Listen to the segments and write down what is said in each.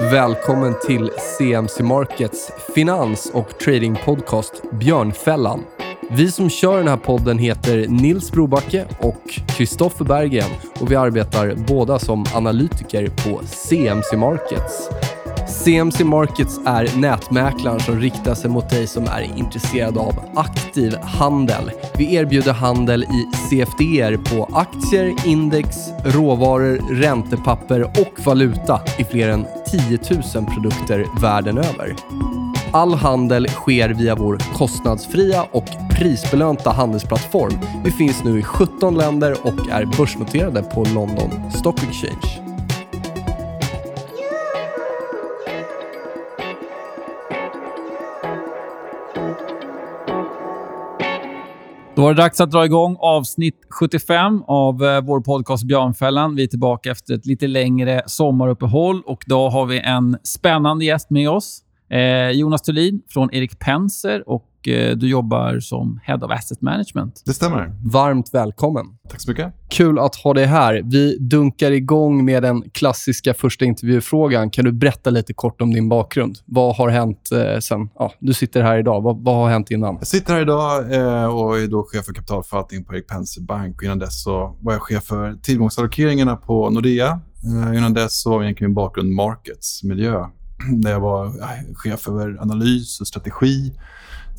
Välkommen till CMC Markets finans- och tradingpodcast Björnfällan. Vi som kör den här podden heter Nils Brobacke och Kristofer Berggren och vi arbetar båda som analytiker på CMC Markets. CMC Markets är nätmäklaren som riktar sig mot dig som är intresserad av aktiv handel. Vi erbjuder handel i CFD på aktier, index, råvaror, räntepapper och valuta i fler än 10 000 produkter världen över. All handel sker via vår kostnadsfria och prisbelönta handelsplattform. Vi finns nu i 17 länder och är börsnoterade på London Stock Exchange. Då var det dags att dra igång avsnitt 75 av vår podcast Björnfällan. Vi är tillbaka efter ett lite längre sommaruppehåll och då har vi en spännande gäst med oss. Jonas Thulin från Erik Penser och du jobbar som Head of Asset Management. Det stämmer. Varmt välkommen. Tack så mycket. Kul att ha dig här. Vi dunkar igång med den klassiska första intervjufrågan. Kan du berätta lite kort om din bakgrund? Vad har hänt sen? Ja, du sitter här idag. Vad har hänt innan? Jag sitter här idag och är då chef för kapitalförvaltning på Erik Penser Bank. Innan dess så var jag chef för tillgångsallokeringarna på Nordea. Innan dess så var egentligen min bakgrund markets, miljö. Där jag var chef över analys och strategi,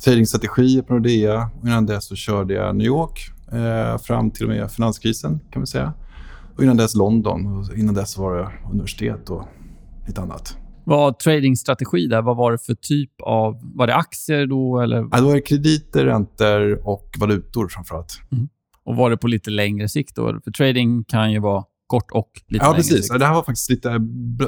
tradingstrategier på Nordea. Och innan dess så körde jag New York fram till och med finanskrisen kan man säga. Och innan dess London och innan dess var det universitet och lite annat. Vad tradingstrategi där? Vad var det för typ av... Var det aktier då? Eller? Ja, det var krediter, räntor och valutor framförallt. Mm. Och var det på lite längre sikt då? För trading kan ju vara... kort och lite längre. Ja, precis. Det här var faktiskt lite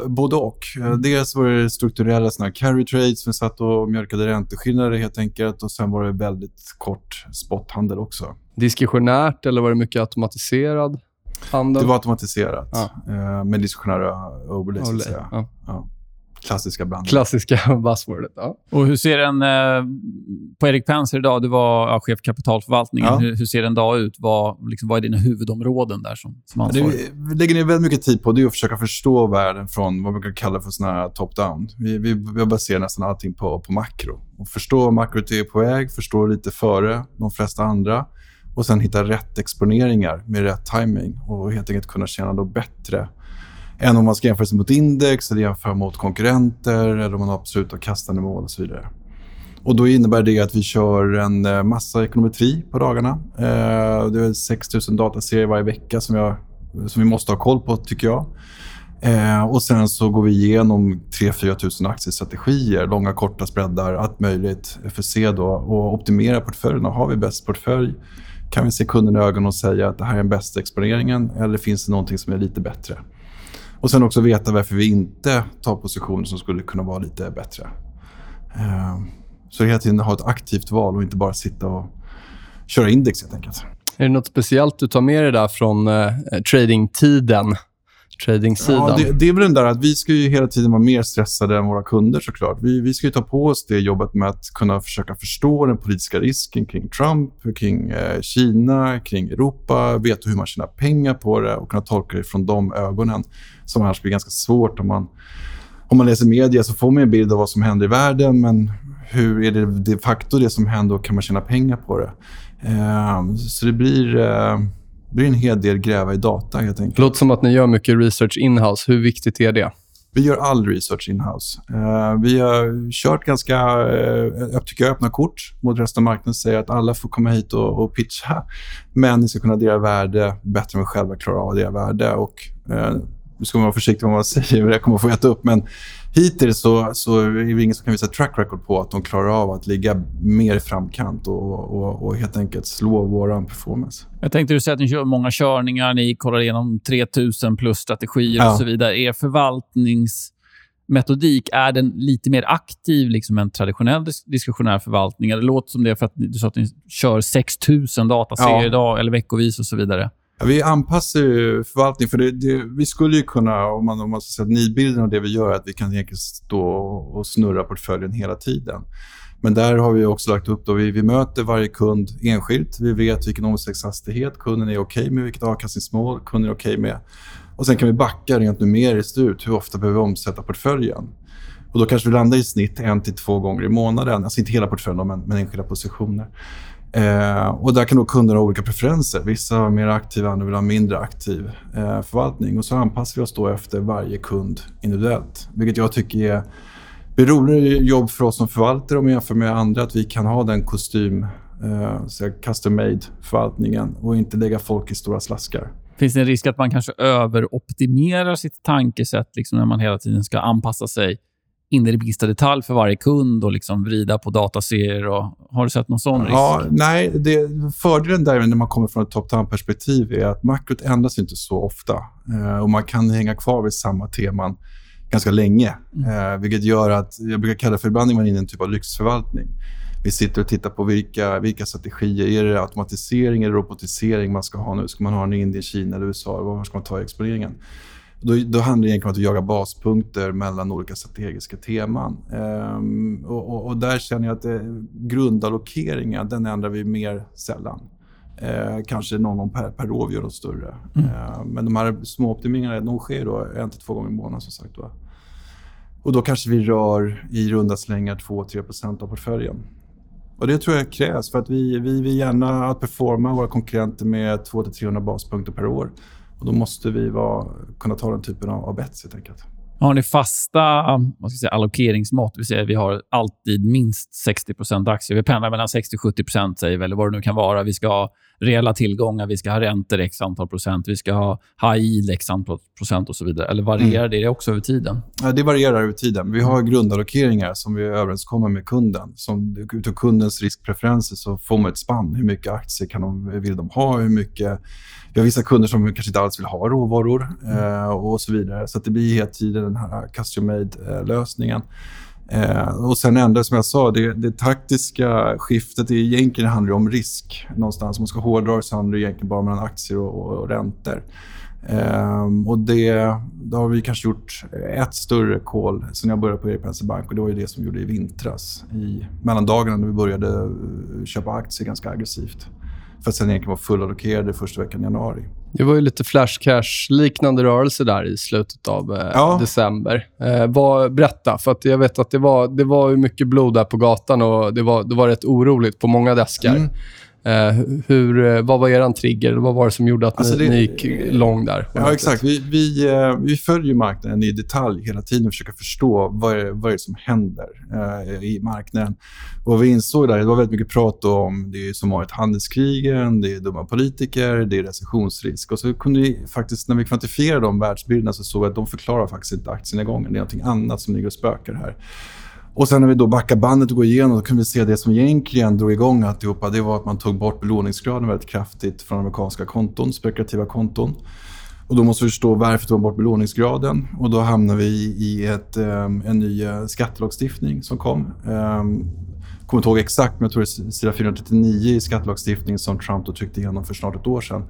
både och. Dels var det strukturella såna carry trades som satt och mjölkade ränteskillnader helt enkelt. Och sen var det väldigt kort spothandel också. Diskretionärt eller var det mycket automatiserad handel? Det var automatiserat. Ja. Med diskretionära overlay så att säga. Ja. Ja. Klassiska blandningar. Klassiska buzzwordet, ja. Och hur ser en på Erik Penser idag? Du var chef för kapitalförvaltningen. Ja. Hur ser en dag ut? Vad är dina huvudområden där som ansvarig? Det vi lägger ner väldigt mycket tid på det är att försöka förstå världen från vad man kan kalla för sådana här top-down. Vi baserar nästan allting på makro. Och förstå vad makrot är på väg, förstå lite före de flesta andra och sen hitta rätt exponeringar med rätt timing och helt enkelt kunna tjäna då bättre än om man ska jämföra sig mot index eller jämföra mot konkurrenter eller om man har absoluta kastanivåer och så vidare. Och då innebär det att vi kör en massa ekonometri på dagarna. Det är 6 000 dataserier varje vecka som vi måste ha koll på tycker jag. Och sen så går vi igenom 3-4 000 aktiestrategier, långa korta spreadar, allt möjligt för att se då och optimera portföljerna. Har vi bäst portfölj? Kan vi se kunden i ögonen och säga att det här är den bästa exponeringen eller finns det någonting som är lite bättre? Och sen också veta varför vi inte tar positioner som skulle kunna vara lite bättre. Så det hela tiden ha ett aktivt val och inte bara sitta och köra index helt enkelt. Är det något speciellt du tar med dig där från tradingsidan? Ja, det är väl den där att vi ska ju hela tiden vara mer stressade än våra kunder såklart. Vi ska ju ta på oss det jobbet med att kunna försöka förstå den politiska risken kring Trump, kring Kina, kring Europa, veta hur man tjänar pengar på det och kunna tolka det från de ögonen som annars blir ganska svårt om man läser media så får man en bild av vad som händer i världen men hur är det de facto det som händer och kan man tjäna pengar på det? Så det blir... Det är en hel del gräva i data helt enkelt. Låter som att ni gör mycket research in-house. Hur viktigt är det? Vi gör all research in-house. Vi har kört ganska öppna kort mot resten av marknaden säger att alla får komma hit och pitcha. Men ni ska kunna dela värde bättre än vi själva klarar av dela värde. Och nu ska man vara försiktig med vad man säger. Det kommer att få äta upp. Men hittills så är det ingen som kan visa track record på att de klarar av att ligga mer i framkant och helt enkelt slå våran performance. Jag tänkte du säger att ni kör många körningar. Ni kollar igenom 3000 plus strategier och så vidare. Er förvaltningsmetodik, är den lite mer aktiv liksom en traditionell diskussionär förvaltning? Eller låter som det för att du sa att ni kör 6000 dataserier idag eller veckovis och så vidare? Vi anpassar ju förvaltning för vi skulle ju kunna, om man ska säga att nidbilden av det vi gör är att vi kan egentligen stå och snurra portföljen hela tiden. Men där har vi också lagt upp då vi möter varje kund enskilt. Vi vet vilken omsättningshastighet kunden är okej med, vilket avkastningsmål kunden är okej med. Och sen kan vi backa rent numeriskt ut. Hur ofta behöver vi omsätta portföljen? Och då kanske vi landar i snitt 1 till 2 gånger i månaden. Alltså inte hela portföljen, men enskilda positioner. Och där kan då kunderna ha olika preferenser. Vissa har mer aktiv, andra vill ha mindre aktiv förvaltning. Och så anpassar vi oss då efter varje kund individuellt. Vilket jag tycker är beroende jobb för oss som förvaltare om jämför med andra. Att vi kan ha den kostym, custom made förvaltningen och inte lägga folk i stora slaskar. Finns det en risk att man kanske överoptimerar sitt tankesätt liksom när man hela tiden ska anpassa sig in i det minsta detalj för varje kund och liksom vrida på dataserier? Har du sett någon sån risk? Ja, nej, fördelen där när man kommer från ett top-down-perspektiv är att makrot ändras inte så ofta. Och man kan hänga kvar vid samma teman ganska länge. Vilket gör att, jag brukar kalla för ibland man in en typ av lyxförvaltning. Vi sitter och tittar på vilka strategier, är det automatisering eller robotisering man ska ha nu? Ska man ha den i Indien, Kina eller USA? Var ska man ta i exponeringen? Då handlar det egentligen om att jaga baspunkter mellan olika strategiska teman. Och där känner jag att grundallokeringen, den ändrar vi mer sällan. Kanske någon gång per år vi gör något större. Men de här små optimeringarna, de sker då 1 till 2 gånger i månaden som sagt. Va? Och då kanske vi rör i runda slängar 2-3% av portföljen. Och det tror jag krävs för att vi vill gärna att performa våra konkurrenter med 200-300 baspunkter per år. Och då måste vi kunna ta den typen av bets helt enkelt. Har ni fasta allokeringsmått? Vi har alltid minst 60% aktier. Vi pendlar mellan 60-70%, säger väl, vad det nu kan vara. Vi ska ha reella tillgångar, vi ska ha räntor x antal procent, vi ska ha high yield x antal procent och så vidare. Eller varierar det också över tiden? Ja, det varierar över tiden. Vi har grundallokeringar som vi överenskommer med kunden. Som utav kundens riskpreferenser så får man ett spann. Hur mycket aktier vill de ha? Hur mycket... Vi har vissa kunder som kanske inte alls vill ha råvaror och så vidare. Så att det blir hela tiden den här custom-made-lösningen. Och sen ändå, som jag sa, det taktiska skiftet är egentligen handlar om risk någonstans. Om man ska hårdra så handlar det egentligen bara mellan aktier och räntor. Och det har vi kanske gjort ett större call sen jag började på Erik Penser Bank. Och det var ju det som gjorde i vintras. I mellandagarna när vi började köpa aktier ganska aggressivt. För att sen egentligen vara fullallokerade första veckan i januari. Det var ju lite flash cash-liknande rörelse där i slutet av december. Berätta, för att jag vet att det var ju mycket blod där på gatan och det var rätt oroligt på många deskar. Vad var er trigger? Vad var det som gjorde att ni gick lång där? Ja, exakt. Vi följer marknaden i detalj hela tiden och försöker förstå vad är det som händer i marknaden. Vad vi insåg där, det var väldigt mycket prat om det är som varit handelskrigen, det är dumma politiker, det är recessionsrisk. Och så kunde vi faktiskt, när vi kvantifierade de världsbilderna så såg vi att de förklarar faktiskt inte aktienedgången. Det är någonting annat som ligger och spökar här. Och sen när vi då backar bandet och går igenom så kunde vi se det som egentligen drog igång alltihopa. Det var att man tog bort belåningsgraden väldigt kraftigt från amerikanska konton, spekulativa konton. Och då måste vi förstå varför tog man bort belåningsgraden. Och då hamnar vi i en ny skattelagstiftning som kom. Jag kommer inte ihåg exakt, men jag tror det är sida 439 i skattelagstiftningen som Trump då tryckte igenom för snart ett år sedan.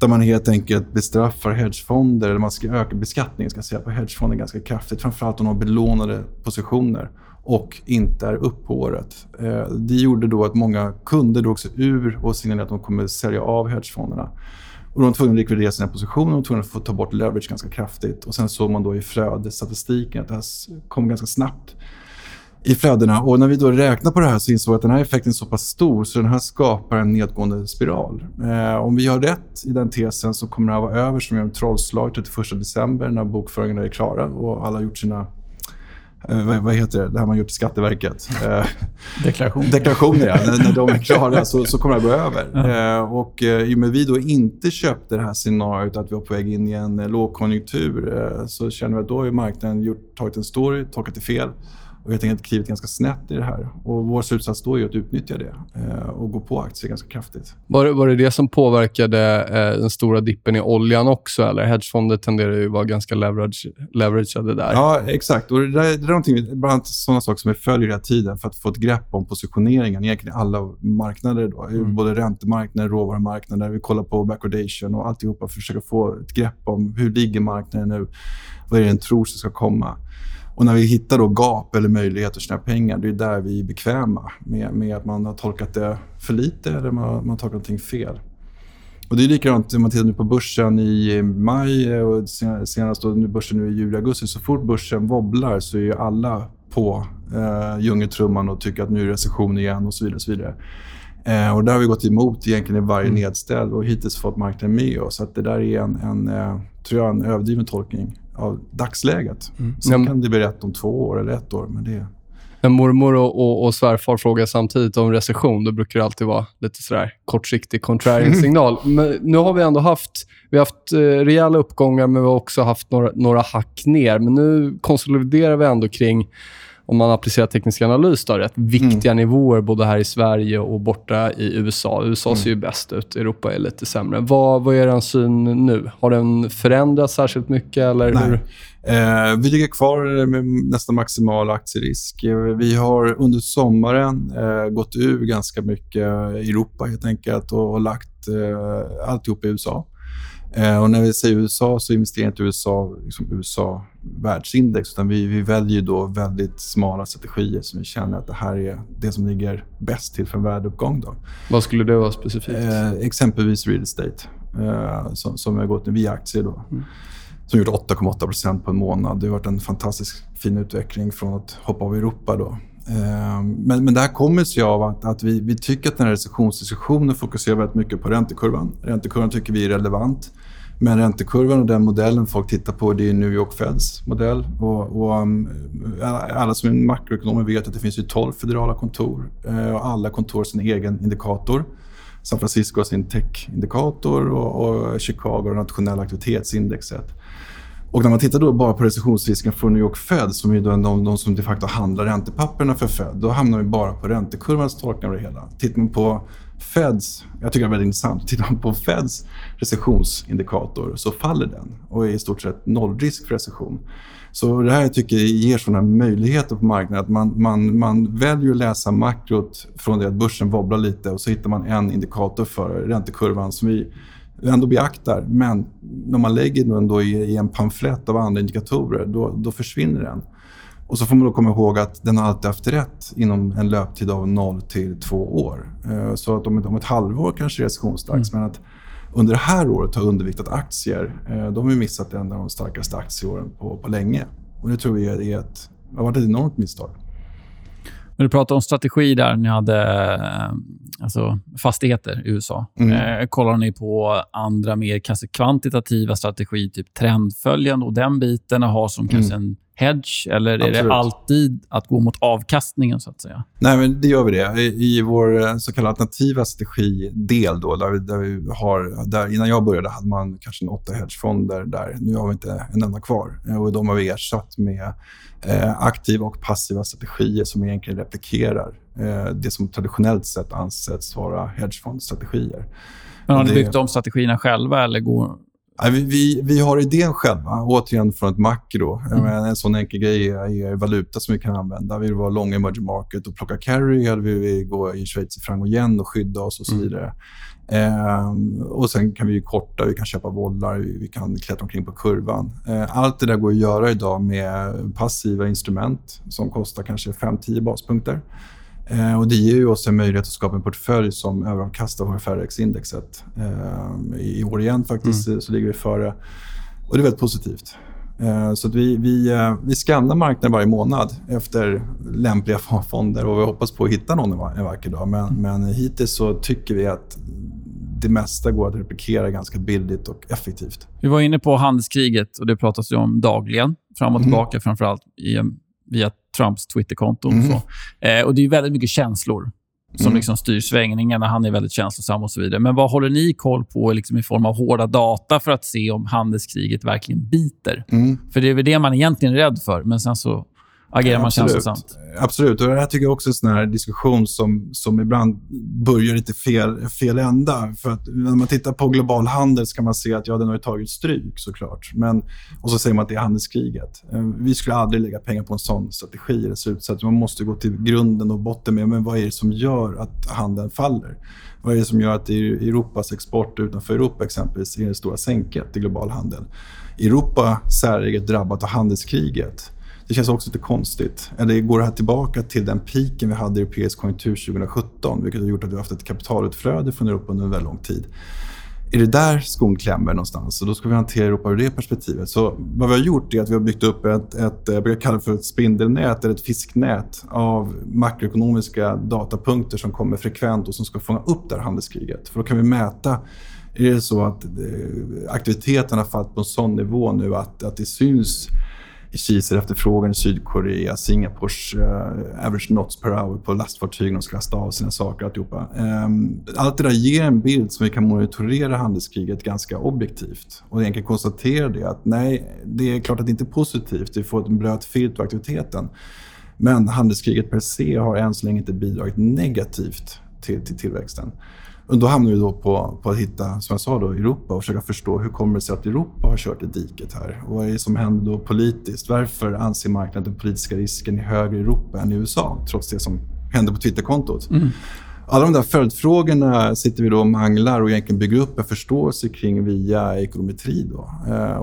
Där man helt enkelt bestraffar hedgefonder, eller man ska öka beskattningen på hedgefonder ganska kraftigt. Framförallt om de har belånade positioner och inte är upp på året. Det gjorde då att många kunder drog sig ur och signalerade att de kommer sälja av hedgefonderna. Och de var tvungna att likvidera sina positioner och tvungna att få ta bort leverage ganska kraftigt. Och sen såg man då i flödesstatistiken att det här kom ganska snabbt i flödena. Och när vi då räknar på det här så insåg vi att den här effekten är så pass stor så den här skapar en nedgående spiral. Om vi har rätt i den tesen så kommer det här vara över som en trollslag 31 december när bokföringarna är klara och alla har gjort sina det här man gjort i Skatteverket. Deklarationer. Ja. När de är klara så kommer det att gå över. Och i och med vi då inte köpte det här scenariot att vi var på väg in i en lågkonjunktur så känner vi att då har marknaden tagit en story, tolkat det fel. Och jag tänker klivit ganska snett i det här. Och vår slutsats då är att utnyttja det och gå på aktier ganska kraftigt. Var det det som påverkade den stora dippen i oljan också? Eller hedgefonder tenderar ju att vara ganska leverageade där. Ja, exakt. Och det är någonting, bland annat sådana saker som vi följer hela tiden för att få ett grepp om positioneringen egentligen i alla marknader. Då. Både räntemarknader, råvarumarknader. Vi kollar på backwardation och alltihopa för att försöka få ett grepp om hur ligger marknaden nu? Vad är det en tror som ska komma? Och när vi hittar då gap eller möjligheter att tjäna pengar, det är där vi är bekväma med att man har tolkat det för lite eller man har tolkat någonting fel. Och det är likadant om man tittar nu på börsen i maj och senast då börsen nu i juli-augusti. Så fort börsen wobblar så är ju alla på djungeltrumman och tycker att nu är recession igen och så vidare. Och så vidare. Och där har vi gått emot egentligen i varje nedställ och hittills fått marknaden med oss. Så att det där är en överdriven tolkning av dagsläget. Sen kan det bli rätt om 2 år eller 1 år, men det är... När mormor och svärfar frågar samtidigt om recession, då brukar det alltid vara lite sådär kortsiktig contrarian-signal. Men nu har vi ändå haft rejäla uppgångar, men vi har också haft några hack ner. Men nu konsoliderar vi ändå kring, om man applicerar teknisk analys, då, rätt viktiga nivåer både här i Sverige och borta i USA. USA ser ju bäst ut, Europa är lite sämre. Vad är den syn nu? Har den förändrats särskilt mycket? Eller hur? Vi ligger kvar med nästan maximal aktierisk. Vi har under sommaren gått ur ganska mycket i Europa helt enkelt och lagt alltihop i USA. Och när vi säger USA så investerar inte USA liksom USA världsindex, utan vi väljer då väldigt smala strategier som vi känner att det här är det som ligger bäst till för en värdeuppgång då. Vad skulle det vara specifikt? Exempelvis real estate som har gått via aktier då. Som gjorde 8,8% på en månad. Det har varit en fantastisk fin utveckling från att hoppa av Europa då. Men det här kommer sig av att vi tycker att den här recessionsdiskussionen fokuserar väldigt mycket på räntekurvan. Räntekurvan tycker vi är relevant. Men räntekurvan och den modellen folk tittar på, det är New York Feds modell. Och alla som är makroekonomer vet att det finns ju 12 federala kontor. Och alla kontor har sin egen indikator. San Francisco har sin tech-indikator och Chicago har nationella aktivitetsindexet. Och när man tittar då bara på recessionsrisken från New York Fed, som är de som de facto handlar räntepapperna för Fed, då hamnar vi bara på räntekurvans tolkning av det hela. Tittar man på Feds, jag tycker det är väldigt intressant, tittar man på Feds recessionsindikator så faller den och är i stort sett nollrisk för recession. Så det här tycker jag ger sådana möjligheter på marknaden att man väljer att läsa makrot från det att börsen wobblar lite och så hittar man en indikator för räntekurvan som vi ändå beaktar, men när man lägger den då i en pamflett av andra indikatorer, då försvinner den. Och så får man då komma ihåg att den har alltid haft rätt inom en löptid av 0 till 2 år. Så att om ett halvår kanske är recessionsdags, men att under det här året har underviktat aktier. De har missat en av de starkaste aktieåren på länge. Och det tror jag är har varit ett enormt misstag. Men du pratade om strategi där ni hade fastigheter i USA. Kollar ni på andra mer kanske kvantitativa strategier, typ trendföljande och den biten, och har som kanske en hedge? Eller är det alltid att gå mot avkastningen så att säga? Nej, men det gör vi det. I vår så kallade alternativa strategidel då, där innan jag började hade man kanske 8 hedgefonder där. Nu har vi inte en enda kvar. Och de har vi ersatt med aktiva och passiva strategier som egentligen replikerar det som traditionellt sett ansetts vara hedgefondstrategier. Men har ni byggt de strategierna själva eller går... Vi har idén själva, återigen från ett makro. En sån enkel grej är valuta som vi kan använda. Vill vi vara lång emerging market och plocka carry, eller vill vi gå i schweizisk franc igen och skydda oss och så vidare. Och sen kan vi ju korta, vi kan köpa bollar, vi kan klättra omkring på kurvan. Allt det där går att göra idag med passiva instrument som kostar kanske 5-10 baspunkter. Och det ger ju oss en möjlighet att skapa en portfölj som överavkastar HFRX-indexet. I år igen faktiskt så ligger vi före. Och det är väldigt positivt. Så att vi skannar marknaden varje månad efter lämpliga fonder. Och vi hoppas på att hitta någon en vacker dag. Men hittills så tycker vi att det mesta går att replikera ganska billigt och effektivt. Vi var inne på handelskriget och det pratas ju om dagligen. Fram och tillbaka framförallt via Trumps Twitterkonto och så. Och det är väldigt mycket känslor som liksom styr svängningarna. Han är väldigt känslosam och så vidare. Men vad håller ni koll på liksom i form av hårda data för att se om handelskriget verkligen biter? För det är väl det man egentligen är rädd för. Men sen så agerar man känslosamt. Absolut. Och det här tycker jag också är en sån här diskussion som ibland börjar lite fel ända. För att när man tittar på global handel så kan man se att den har ju tagit stryk såklart. Men, och så säger man att det är handelskriget. Vi skulle aldrig lägga pengar på en sån strategi. Det ser ut så att man måste gå till grunden och botten med, men vad är det som gör att handeln faller? Vad är det som gör att Europas export utanför Europa exempelvis är det stora sänket i global handel? Europa särskilt drabbat av handelskriget. Det känns också lite konstigt. Eller går det här tillbaka till den piken vi hade i europeisk konjunktur 2017, vilket har gjort att vi har haft ett kapitalutflöde från Europa under en väldigt lång tid. är det där skon klämmer någonstans? Och då ska vi hantera Europa ur det perspektivet. Så vad vi har gjort är att vi har byggt upp ett jag brukar kalla det för ett spindelnät eller ett fisknät av makroekonomiska datapunkter som kommer frekvent och som ska fånga upp det här handelskriget. För då kan vi mäta, är det så att aktiviteten har fallit på en sån nivå nu att det syns i Kisa efterfrågan i Sydkorea, Singapores average knots per hour på lastfartygen och ska lasta av sina saker alltihopa. Allt det där ger en bild som vi kan monitorera handelskriget ganska objektivt. Och egentligen konstatera det att nej, det är klart att det inte är positivt. Vi får en blöt filt på aktiviteten. Men handelskriget per se har än så länge inte bidragit negativt till tillväxten. Och då hamnar vi då på att hitta, som jag sa då, Europa och försöka förstå hur kommer det sig att Europa har kört i diket här? Och vad är det som händer då politiskt? Varför anser marknaden att den politiska risken är högre i Europa än i USA, trots det som händer på Twitterkontot? Mm. Alla de där följdfrågorna sitter vi då och manglar och egentligen bygger upp en förståelse kring via ekonometri då.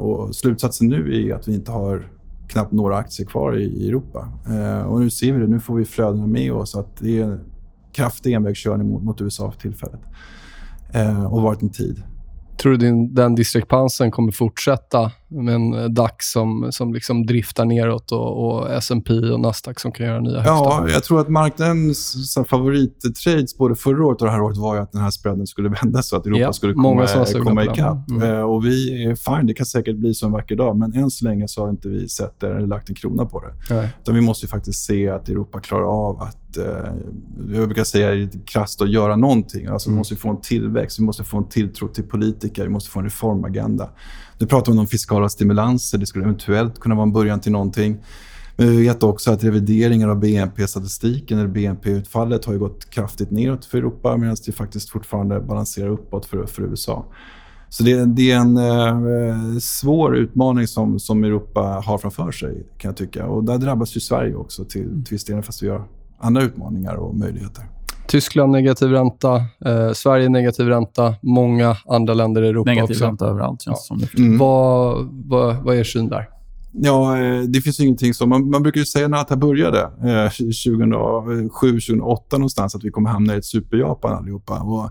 Och slutsatsen nu är att vi inte har knappt några aktier kvar i Europa. Och nu ser vi det, nu får vi flödena med oss att det är kraftig envägskörning mot USA för tillfället. Och varit en tid. Tror du den diskrepansen kommer fortsätta med en DAX som liksom driftar neråt och S&P och Nasdaq som kan göra nya högsta? Ja, jag tror att marknadens favorittrades både förra året och det här året var ju att den här spreaden skulle vända så att Europa skulle komma ikapp. Och vi är fine, det kan säkert bli så en vacker dag, men än så länge så har inte vi sett det eller lagt en krona på det. Nej. Utan vi måste ju faktiskt se att Europa klarar av att, jag brukar säga lite krasst, att göra någonting. Alltså vi måste få en tillväxt, vi måste få en tilltro till politiker. Vi måste få en reformagenda. Nu pratar vi om fiskala stimulanser. Det skulle eventuellt kunna vara en början till någonting. Men vi vet också att revideringar av BNP-statistiken eller BNP-utfallet har ju gått kraftigt neråt för Europa medan det faktiskt fortfarande balanserar uppåt för USA. Så det är en svår utmaning som Europa har framför sig kan jag tycka. Och där drabbas ju Sverige också till viss del fast vi har andra utmaningar och möjligheter. Tyskland negativ ränta, Sverige negativ ränta, många andra länder i Europa negativ också. Negativ ränta överallt känns som det. Mm. Vad är syn där? Ja, det finns ingenting som... Man brukar ju säga när det här började, 2007-2008 någonstans, att vi kommer hamna i ett super-Japan allihopa. Och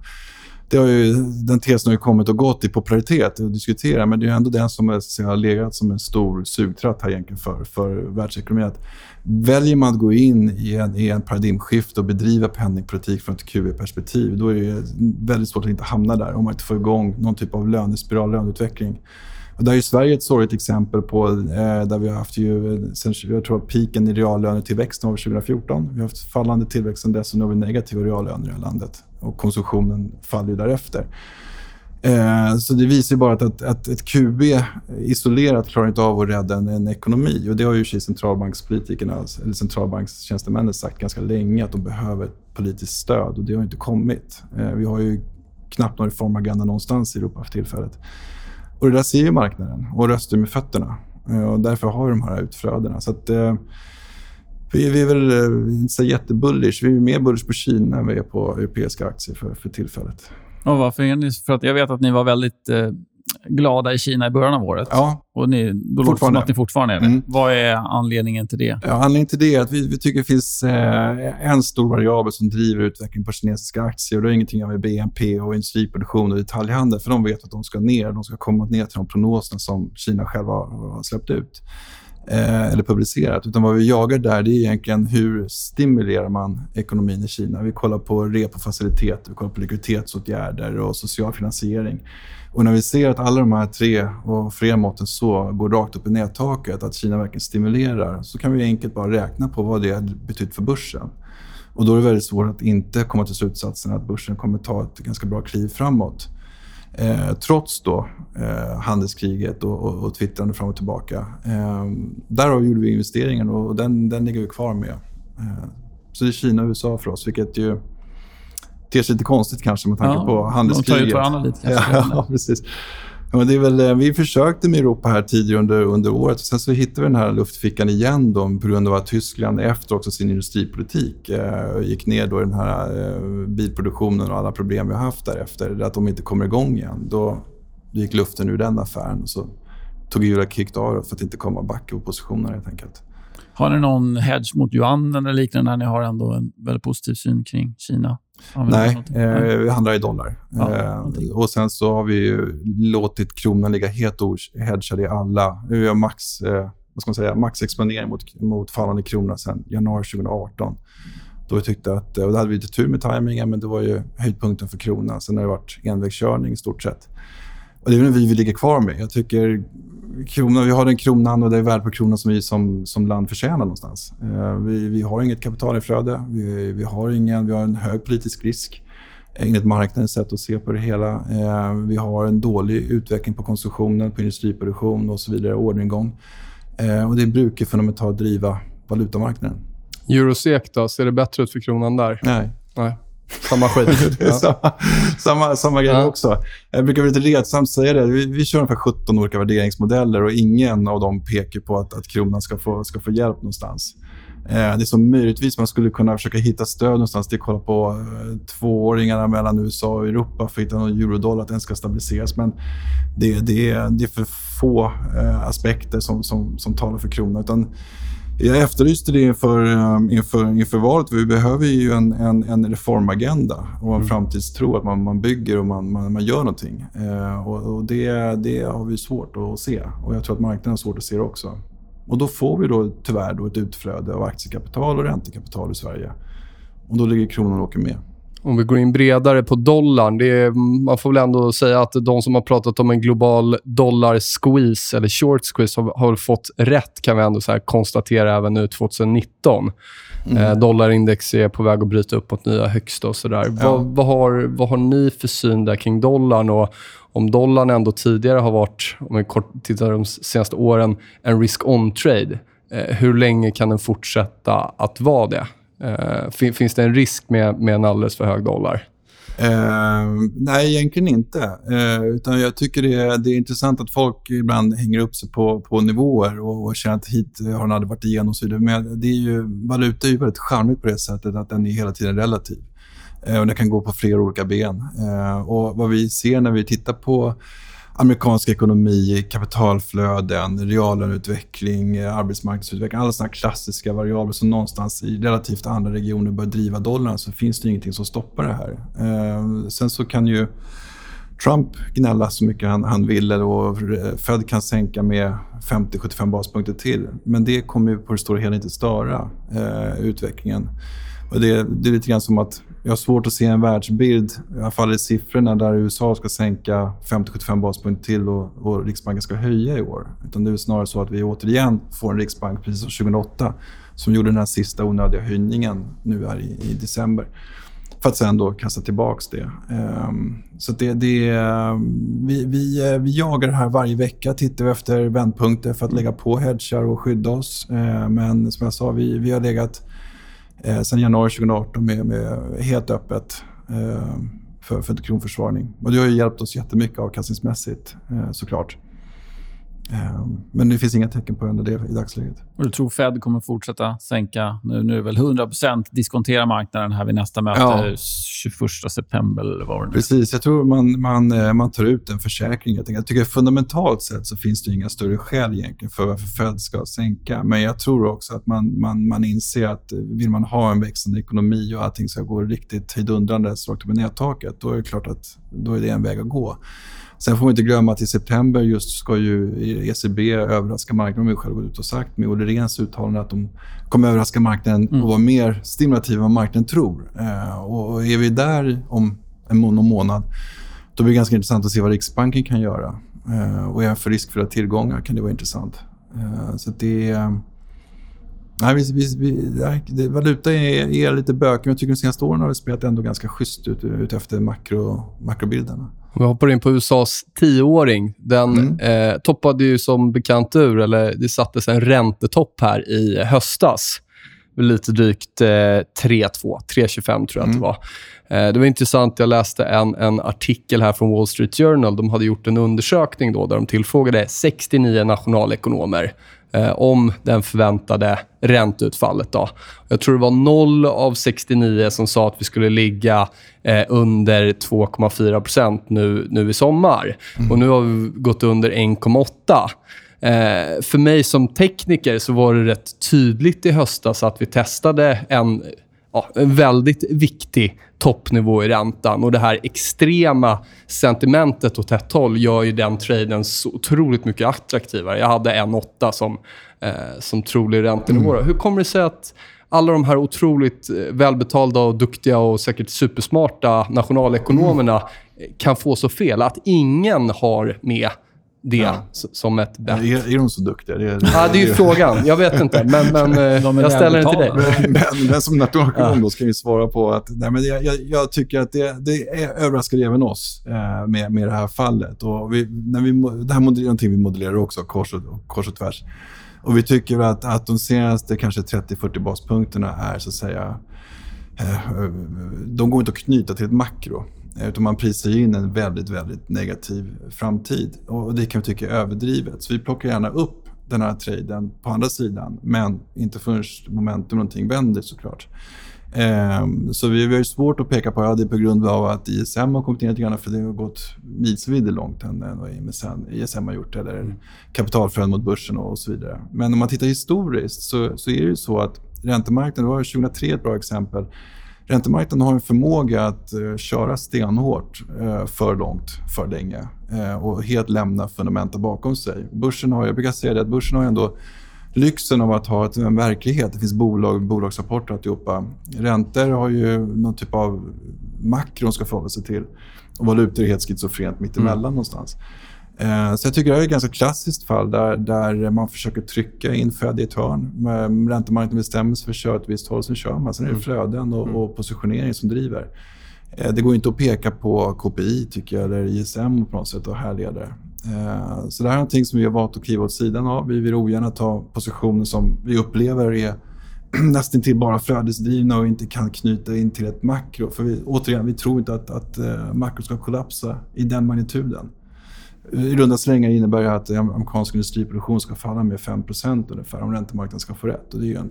det har ju, den tesen har ju kommit och gått i popularitet att diskutera, men det är ändå den som har legat som en stor sugtratt här egentligen för världsekonomin. Väljer man att gå in i en paradigmskift och bedriva penningpolitik från ett QE-perspektiv, då är det väldigt svårt att inte hamna där om man inte får igång någon typ av lönespiral, löneutveckling. Och där är ju Sverige ett sorgligt exempel på där vi har haft ju, sen, jag tror att piken i reallönetillväxten var 2014. Vi har haft fallande tillväxt sedan dess och nu har vi negativa reallöner i det landet. Och konsumtionen faller ju därefter. Så det visar ju bara att ett QB isolerat klarar inte av att rädda en ekonomi. Och det har ju centralbankstjänstemännen sagt ganska länge att de behöver politiskt stöd. Och det har inte kommit. Vi har ju knappt någon reformagenda någonstans i Europa för tillfället. Och det där ser ju marknaden och röster med fötterna. Och därför har vi de här utflödena. Så att, vi är väl inte jättebullish. Vi är mer bullish på Kina än vi är på europeiska aktier för tillfället. Och varför är ni? För att jag vet att ni var väldigt glada i Kina i början av året. Ja, och ni, då låter som att ni fortfarande är det. Mm. Vad är anledningen till det? Ja, anledningen till det är att vi tycker det finns en stor variabel som driver utvecklingen på kinesiska aktier. Och det är ingenting med BNP och industriproduktion och detaljhandel. För de vet att de ska ner. De ska komma ner till de prognoserna som Kina själva har släppt ut. Eller publicerat. Utan vad vi jagar där, det är egentligen hur stimulerar man ekonomin i Kina. Vi kollar på repo-faciliteter, vi kollar på likviditetsåtgärder och social finansiering. Och när vi ser att alla de här tre och fler måtten så går rakt upp i nättaket, att Kina verkligen stimulerar, så kan vi enkelt bara räkna på vad det har betytt för börsen. Och då är det väldigt svårt att inte komma till slutsatsen att börsen kommer ta ett ganska bra kliv framåt. Trots då handelskriget och twittrande fram och tillbaka. Därav gjorde vi investeringen och den ligger vi kvar med. Så det är Kina och USA för oss, vilket ju ter sig lite konstigt kanske med tanke på handelskriget. De tar ut varandra lite kanske. Ja, precis. Ja, men det är väl, vi försökte med Europa här tidigare under året och sen så hittade vi den här luftfickan igen då, på grund av att Tyskland efter också sin industripolitik gick ner då i den här bilproduktionen och alla problem vi har haft därefter, att de inte kommer igång igen. Då gick luften ur den affären och så tog Jula kickt av för att inte komma back i oppositionen helt enkelt. Har ni någon hedge mot yuan eller liknande när ni har ändå en väldigt positiv syn kring Kina? Nej, vi handlar i dollar. Ja, och sen så har vi ju låtit kronan ligga helt hedgad i alla. Vi har max exponering mot fallande krona sedan januari 2018. Då tyckte att, och det hade vi lite tur med tajmingen, men det var ju höjdpunkten för kronan. Sen har det varit envägskörning i stort sett. Och det är väl vi ligger kvar med. Jag tycker kronan, vi har den kronan och det är värde på kronan som vi som land förtjänar någonstans. Vi har inget kapitalinflöde. Vi har en hög politisk risk enligt marknadens sätt att se på det hela. Vi har en dålig utveckling på konsumtionen, på industriproduktion och så vidare, orderingång. Och det brukar fundamentalt driva valutamarknaden. Eurosek då, ser det bättre ut för kronan där? Nej. Samma skit. Ja. samma grej också. Jag brukar väl lite redsamt säga det. Vi kör ungefär 17 olika värderingsmodeller och ingen av dem pekar på att kronan ska få hjälp någonstans. Det är som möjligtvis man skulle kunna försöka hitta stöd någonstans. Det är att kolla på tvååringarna mellan USA och Europa för att hitta någon eurodollar att den ska stabiliseras. Men det är för få aspekter som talar för kronan. Utan jag efterlyste det inför valet. Vi behöver ju en reformagenda och en framtidstro att man bygger och man gör någonting. Och det har vi svårt att se. Och jag tror att marknaden har svårt att se det också. Och då får vi då tyvärr ett utflöde av aktiekapital och räntekapital i Sverige. Och då ligger kronan och åker med. Om vi går in bredare på dollarn, man får väl ändå säga att de som har pratat om en global dollar-squeeze eller short-squeeze har fått rätt, kan vi ändå så här konstatera även nu 2019. Dollarindex är på väg att bryta upp mot nya högsta och sådär. Ja. Vad har ni för syn där kring dollarn? Och om dollarn ändå tidigare har varit, om vi tittar de senaste åren, en risk-on-trade, hur länge kan den fortsätta att vara det? Finns det en risk med en alldeles för hög dollar? Nej, egentligen inte. Utan jag tycker det är intressant att folk ibland hänger upp sig på nivåer och känner att hit har den aldrig varit igenom. Men valuta är ju väldigt charmigt på det sättet att den är hela tiden relativ. Och den kan gå på flera olika ben. Och vad vi ser när vi tittar på amerikansk ekonomi, kapitalflöden, reallöneutveckling, arbetsmarknadsutveckling, alla sådana klassiska variabler som någonstans i relativt andra regioner bör driva dollarn, så finns det ingenting som stoppar det här. Sen så kan ju Trump gnälla så mycket han vill och Fed kan sänka med 50-75 baspunkter till, men det kommer ju på det stora hela inte störa utvecklingen. Och det är lite grann som att jag har svårt att se en världsbild, i alla fall i siffrorna, där USA ska sänka 50-75 baspunkter till och Riksbanken ska höja i år. Utan det är snarare så att vi återigen får en Riksbank, precis som 2008, som gjorde den här sista onödiga höjningen nu här i december. För att sen då kasta tillbaka det. Så vi jagar det här varje vecka, tittar vi efter vändpunkter för att lägga på hedgar och skydda oss. Men som jag sa, vi har legat sen januari 2018 med helt öppet för kronförsvarning. Och det har ju hjälpt oss jättemycket avkastningsmässigt såklart. Men det finns inga tecken på ändå det i dagsläget. Och du tror Fed kommer fortsätta sänka? Nu är det väl 100% diskontera marknaden här vid nästa möte, 21 september eller vad det nu. Precis, jag tror man tar ut en försäkring. Jag tycker fundamentalt sett så finns det inga större skäl egentligen för varför Fed ska sänka. Men jag tror också att man inser att vill man ha en växande ekonomi och allting ska gå riktigt hejdundrande så rakt upp i nedtaket, då är det klart att då är det en väg att gå. Sen får vi inte glömma att i september just ska ju ECB överraska marknaden, och själv gått ut och sagt med Ole Rens uttalande att de kommer överraska marknaden och vara mer stimulativa än vad marknaden tror. Och är vi där om någon månad, då blir det ganska intressant att se vad Riksbanken kan göra. Och även för riskfria tillgångar kan det vara intressant. Så det är... Nej, valuta är lite bökig, men jag tycker de senaste åren har det spelat ändå ganska schysst ut efter makrobilderna. Om jag hoppar in på USAs 10-åring, den toppade ju som bekant ur, eller det sattes en räntetopp här i höstas. Lite drygt 3,25 tror jag att det var. Det var intressant, jag läste en artikel här från Wall Street Journal. De hade gjort en undersökning då där de tillfrågade 69 nationalekonomer om den förväntade ränteutfallet då. Jag tror det var 0 av 69 som sa att vi skulle ligga under 2,4% nu i sommar. Och nu har vi gått under 1,8%. För mig som tekniker så var det rätt tydligt i höstas att vi testade en väldigt viktig toppnivå i räntan, och det här extrema sentimentet åt ett håll gör ju den traden så otroligt mycket attraktivare. Jag hade 1,8 som trolig räntenivå. Hur kommer det sig att alla de här otroligt välbetalda och duktiga och säkert supersmarta nationalekonomerna kan få så fel att ingen har med det som ett bett? Är de så duktiga? Det är ju frågan. Jag vet inte, men jag ställer den till dig. Men som nationalekonom då ska vi svara på att jag tycker att det överraskar även oss med det här fallet. Och det här är någonting vi modellerar också kors och tvärs. Och vi tycker att de senaste kanske 30-40 baspunkterna är så att säga, de går inte att knyta till ett makro, utan man prisar in en väldigt, väldigt negativ framtid, och det kan vi tycka är överdrivet. Så vi plockar gärna upp den här traden på andra sidan, men inte förrän momentum någonting vänder såklart. Så vi har ju svårt att peka på att det är på grund av att ISM har kommit in lite grann, för det har gått milsvider långt än vad ISM har gjort, eller kapitalflöden mot börsen och så vidare. Men om man tittar historiskt så är det ju så att räntemarknaden, det var 2003 ett bra exempel, räntemarknaden har en förmåga att köra stenhårt för långt, för länge, och helt lämna fundamenta bakom sig. Börsen har, jag brukar säga det, att börsen har ändå lyxen av att ha en verklighet. Det finns bolagsrapporter och alltihopa. Räntor har ju någon typ av makron ska förhålla sig till. Och valutor är helt schizofrent mittemellan någonstans. Så jag tycker det är ett ganska klassiskt fall där man försöker trycka in Fed i ett hörn. Räntemarknaden bestämmer sig för att köra ett visst håll, som kör man. Sen är det flöden och positionering som driver. Det går inte att peka på KPI tycker jag, eller ISM på något sätt och härledare. Så det här är någonting som vi har valt att kliva åt sidan av. Vi vill ogärna ta positioner som vi upplever är nästan till bara flödesdrivna och inte kan knyta in till ett makro. För vi tror inte att makro ska kollapsa i den magnituden. I runda slängar innebär det att amerikansk industriproduktion ska falla med 5% ungefär om räntemarknaden ska få rätt. Och det är ju en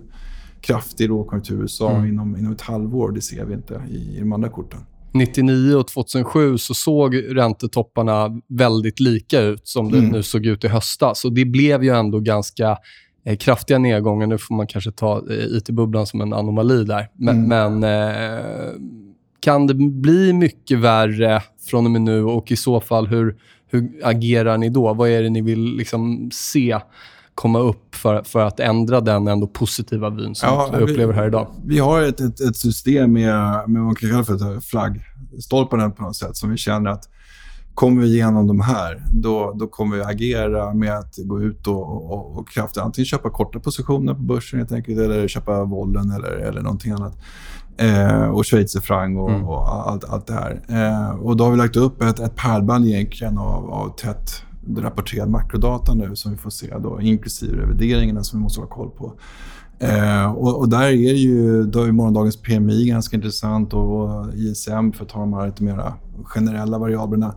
kraftig lågkonjunktur i USA inom ett halvår. Det ser vi inte i de andra korten. 1999 och 2007 så såg räntetopparna väldigt lika ut som det nu såg ut i höstas. Och det blev ju ändå ganska kraftiga nedgångar. Nu får man kanske ta IT-bubblan som en anomali där. Men kan det bli mycket värre från och med nu? Och i så fall, hur agerar ni då? Vad är det ni vill liksom se komma upp för att ändra den ändå positiva vyn som vi upplever här idag? Vi har ett system med vad man kan kalla för flaggstolparna på något sätt, som vi känner att kommer vi igenom de här, då kommer vi agera med att gå ut och kraftigt antingen köpa korta positioner på börsen helt enkelt, eller köpa vollen eller någonting annat. Och schweizerfranc och allt det här. Och då har vi lagt upp ett pärlband egentligen av tätt rapporterad makrodata nu som vi får se då, inklusive revideringarna som vi måste ha koll på. Och där är ju då morgondagens PMI ganska intressant och ISM för att ta de här lite mer generella variablerna.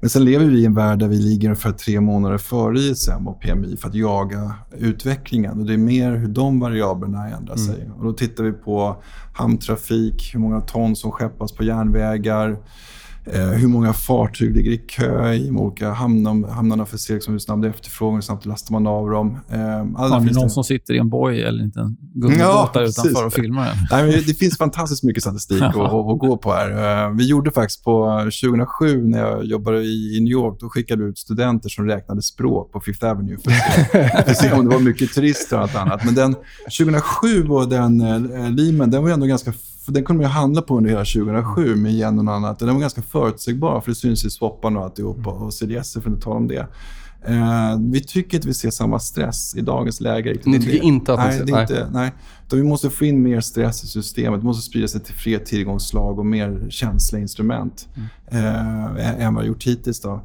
Men sen lever vi i en värld där vi ligger ungefär 3 månader före ISM och PMI för att jaga utvecklingen. Och det är mer hur de variablerna ändrar sig. Och då tittar vi på hamntrafik, hur många ton som skeppas på järnvägar, hur många fartyg ligger i kö i olika hamnarna för att se liksom hur snabbt efterfrågan, hur snabbt lastar man av dem. Har ni någon som sitter i en boj eller inte en gummibåt utanför och filmar den? Nej, men det finns fantastiskt mycket statistik att gå på här. Vi gjorde faktiskt på 2007 när jag jobbade i New York, då skickade vi ut studenter som räknade språk på Fifth Avenue för att se om det var mycket turister och allt annat. Men den 2007 och den limen, den var ändå ganska, för den kunde man ju handla på under hela 2007 med igen och annat. Den var ganska förutsägbar för det syns i swapparna och alltihopa och CDS för att inte tala om det. Vi tycker inte vi ser samma stress i dagens läge. Ni tycker inte att nej. Vi måste få in mer stress i systemet. Vi måste sprida sig till fler tillgångsslag och mer känsliga instrument än vad vi gjort hittills då.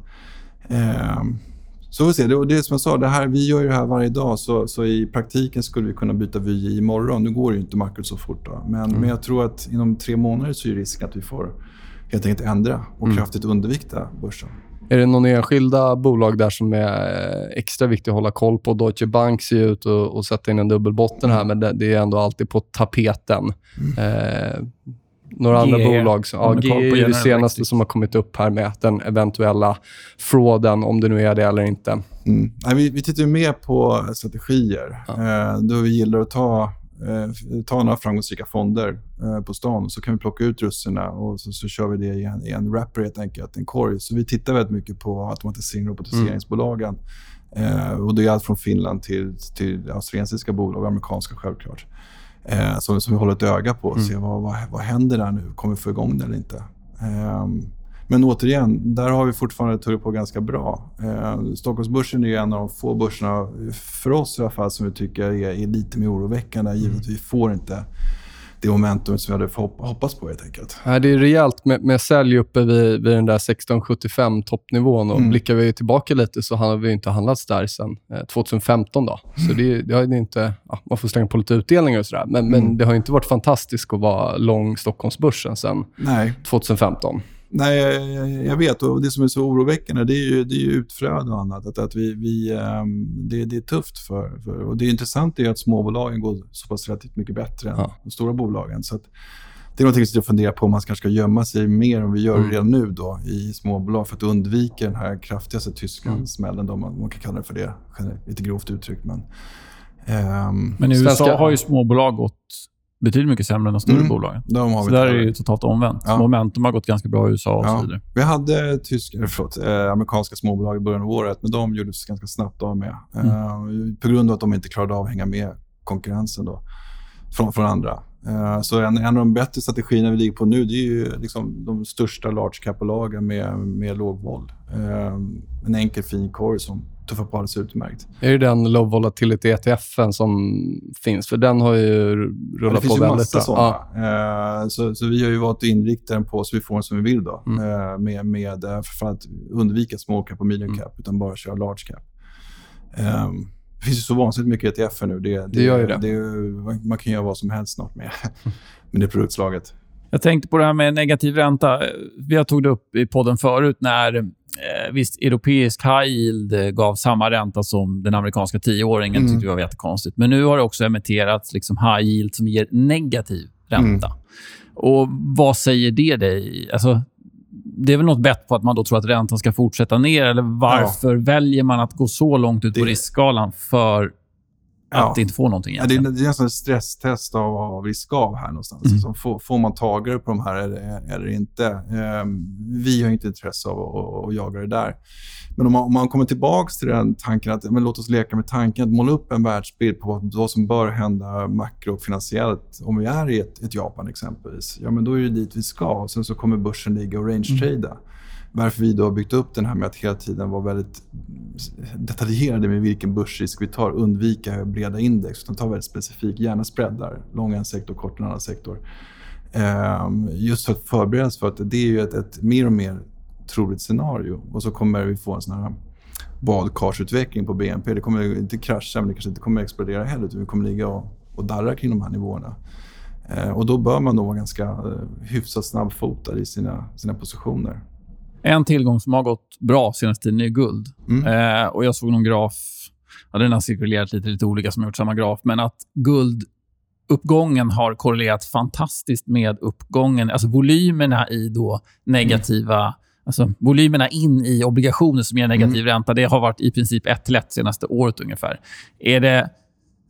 Så vi ser, det är som jag sa, det här, vi gör ju det här varje dag så i praktiken skulle vi kunna byta vy imorgon. Nu går det ju inte makro så fort då. Men jag tror att inom 3 månader så är risken att vi får helt enkelt ändra och kraftigt undervikta börsen. Är det någon enskilda bolag där som är extra viktigt att hålla koll på? Deutsche Bank ser ut och sätta in en dubbelbotten här, men det är ändå alltid på tapeten. några andra bolag. Ja, GE är det senaste som har kommit upp här med den eventuella frauden, om det nu är det eller inte. Mm. Nej, vi tittar ju mer på strategier. Ja. Då vi gillar att ta några framgångsrika fonder på stan, så kan vi plocka ut russerna och så kör vi det i en wrapper, helt enkelt, en korg. Så vi tittar väldigt mycket på automatisering och robotiseringsbolagen. Och det är allt från Finland till australiensiska bolag och amerikanska, självklart. Som vi håller ett öga på och se vad händer där nu? Kommer vi få igång det eller inte? Men återigen, där har vi fortfarande tull på ganska bra. Stockholmsbörsen är en av de få börserna, för oss i alla fall, som vi tycker är lite mer oroväckande, givet att vi får inte det momentum som vi hade hoppats på, helt enkelt. Ja, det är rejält med sälj uppe vid den där 16,75 toppnivån, och blickar vi tillbaka lite så har vi inte handlats där sedan 2015 då. Så det har inte, man får slänga på lite utdelningar och sådär, men det har inte varit fantastiskt att vara lång Stockholmsbörsen sedan 2015. Nej, jag vet, och det som är så oroväckande det är ju utflöde och annat, att det är tufft för och det är intressant är att småbolagen går så pass relativt mycket bättre än de stora bolagen, så att det är någonting som jag funderar på om man kanske ska gömma sig mer än vi gör redan nu då i småbolag, för att undvika den här kraftigaste Tysklandssmällen, om man kan kalla det för det, lite grovt uttryckt, men i USA har ju småbolag gått betydligt mycket sämre än de stora bolagen. Så där är det ju totalt omvänt. Ja. Momentum har gått ganska bra i USA och så vidare. Vi hade amerikanska småbolag i början av året, men de gjorde sig ganska snabbt av med. På grund av att de inte klarade av att hänga med konkurrensen då, från andra. Så en av de bättre strategierna vi ligger på nu, det är ju liksom de största large cap-bolagen med låg vol. En enkel fin korg som tuffar på alldeles utmärkt. Är det den low volatility ETFen som finns? För den har ju rullat på väldigt. Det finns ju massa sådana. Ja. Så vi har ju varit inriktade på så vi får den som vi vill då. Med för att undvika small cap och medium cap, utan bara köra large cap. Det finns ju så vansinnigt mycket ETF nu. Det gör ju det. Man kan göra vad som helst snart med det produktslaget. Jag tänkte på det här med negativ ränta. Vi har tog det upp i podden förut när europeisk high yield gav samma ränta som den amerikanska 10-åringen. Tyckte vi var jättekonstigt. Men nu har det också emitterats liksom high yield som ger negativ ränta. Och vad säger det dig? Alltså, det är väl något bett på att man då tror att räntan ska fortsätta ner, eller varför väljer man att gå så långt ut på riskskalan för att inte få någonting egentligen? Ja, det är en sån stresstest av riskav här någonstans. Så får man tagare på de här eller inte? Vi har inte intresse av att jaga det där. Men om man kommer tillbaka till den tanken att låt oss leka med tanken att måla upp en världsbild på vad som bör hända makro och finansiellt. Om vi är i ett Japan exempelvis, men då är det dit vi ska. Sen så kommer börsen ligga och range-trada. Varför vi då har byggt upp den här med att hela tiden vara väldigt detaljerade med vilken börsrisk vi tar, undvika breda index, utan ta väldigt specifik, gärna spreadar, lång en sektor, kort en annan sektor. Just för att förbereda oss för att det är ju ett mer och mer troligt scenario, och så kommer vi få en sån här badkarsutveckling på BNP. Det kommer inte krascha, men det kanske inte kommer explodera heller, utan vi kommer ligga och darra kring de här nivåerna. Och då bör man då vara ganska hyfsat snabbfotad i sina positioner. En tillgång som har gått bra senaste tiden är guld. Och jag såg någon graf, den har cirkulerat lite olika som har gjort samma graf, men att gulduppgången har korrelerat fantastiskt med uppgången, alltså volymerna i då negativa, alltså volymerna in i obligationer som ger negativ ränta, det har varit i princip 1:1 senaste året ungefär.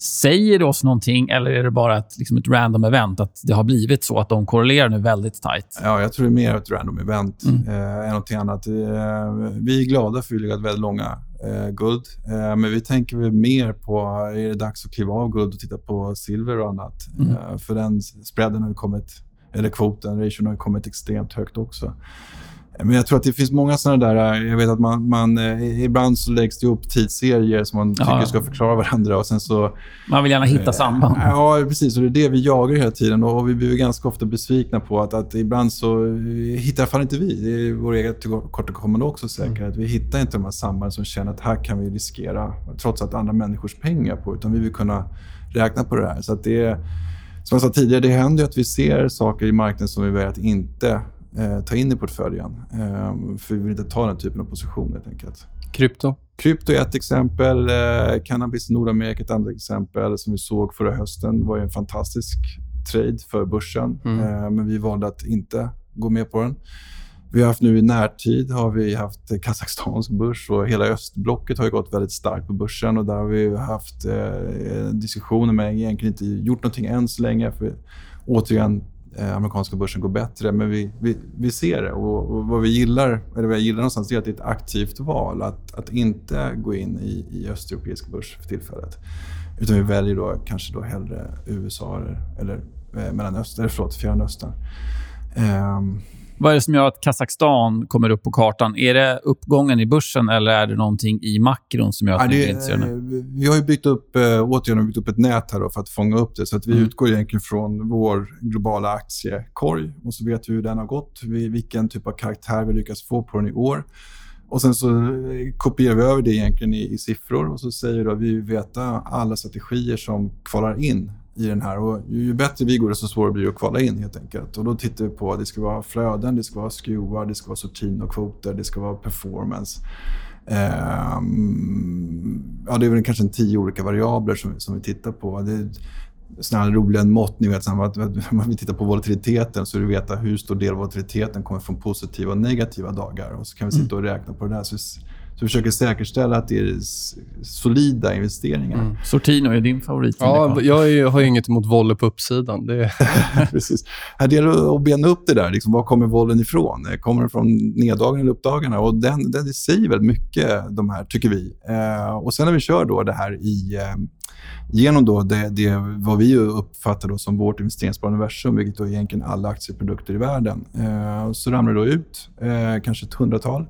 Säger det oss någonting, eller är det bara ett random event att det har blivit så att de korrelerar nu väldigt tajt? Ja, jag tror det är mer ett random event än något annat. Vi är glada för att vi har väldigt långa guld, men vi tänker väl mer på är det dags att kliva av guld och titta på silver och annat. För den spreaden har ju kommit, eller kvoten, ration har ju kommit extremt högt också. Men jag tror att det finns många sådana där. Jag vet att man ibland så läggs det upp tidsserier som man tycker ska förklara varandra, och sen så man vill gärna hitta samband. Ja, precis, och det är det vi jagar hela tiden, och vi blir ganska ofta besvikna på att ibland så hittar i alla fall inte vi. Det är vår eget tillkortakommande också säkert. Att vi hittar inte de här sambanden som känner att här kan vi riskera trots att andra människors pengar på, utan vi vill kunna räkna på det här. Så att det är, som jag sa tidigare, det händer ju att vi ser saker i marknaden som vi väljer att inte ta in i portföljen, för vi vill inte ta den typen av position, helt enkelt. Krypto är ett exempel, cannabis i Nordamerika ett annat exempel, som vi såg förra hösten var ju en fantastisk trade för börsen, men vi valde att inte gå med på den. Vi har haft nu i närtid har vi haft Kazakstans börs och hela östblocket har ju gått väldigt starkt på börsen, och där har vi haft diskussioner men egentligen inte gjort någonting än så länge, för återigen amerikanska börsen går bättre, men vi ser det, och vad vi gillar, eller vad jag gillar någonstans, är att det är ett aktivt val att inte gå in i östeuropeisk börs för tillfället, utan vi väljer då kanske då hellre USA eller Mellanöstern, förlåt, Fjärran Östern. Vad är det som gör att Kazakstan kommer upp på kartan? Är det uppgången i börsen eller är det någonting i makron som gör att ni är intresserade? Vi har ju byggt upp ett nät här då för att fånga upp det. Så att vi utgår egentligen från vår globala aktiekorg. Och så vet vi hur den har gått. Vilken typ av karaktär vi lyckas få på den i år. Och sen så kopierar vi över det egentligen i siffror. Och så säger då att vi vet alla strategier som kvalar in i den här, och ju bättre vi går desto svårare blir det att kvala in helt enkelt. Och då tittar vi på att det ska vara flöden, det ska vara skruvar, det ska vara sortin och kvoter, det ska vara performance. Det är väl kanske 10 olika variabler som vi tittar på. Det är sådana här roliga mått, ni vet, när vi tittar på volatiliteten så du vet hur stor del av volatiliteten kommer från positiva och negativa dagar, och så kan vi sitta och räkna på det där. Så vi försöker säkerställa att det är solida investeringar. Sortino är din favorit. Ja, jag har ju inget emot volle på uppsidan. Det är... Precis. Här det gäller att bena upp det där. Liksom, var kommer vollen ifrån? Kommer den från neddagarna eller uppdagarna? Och den säger väldigt mycket, de här, tycker vi. Och sen när vi kör då det här genom då det vad vi uppfattar då som vårt investeringsbara universum, vilket då är egentligen alla aktieprodukter i världen. Så ramlar det då ut, kanske ett 100-tal.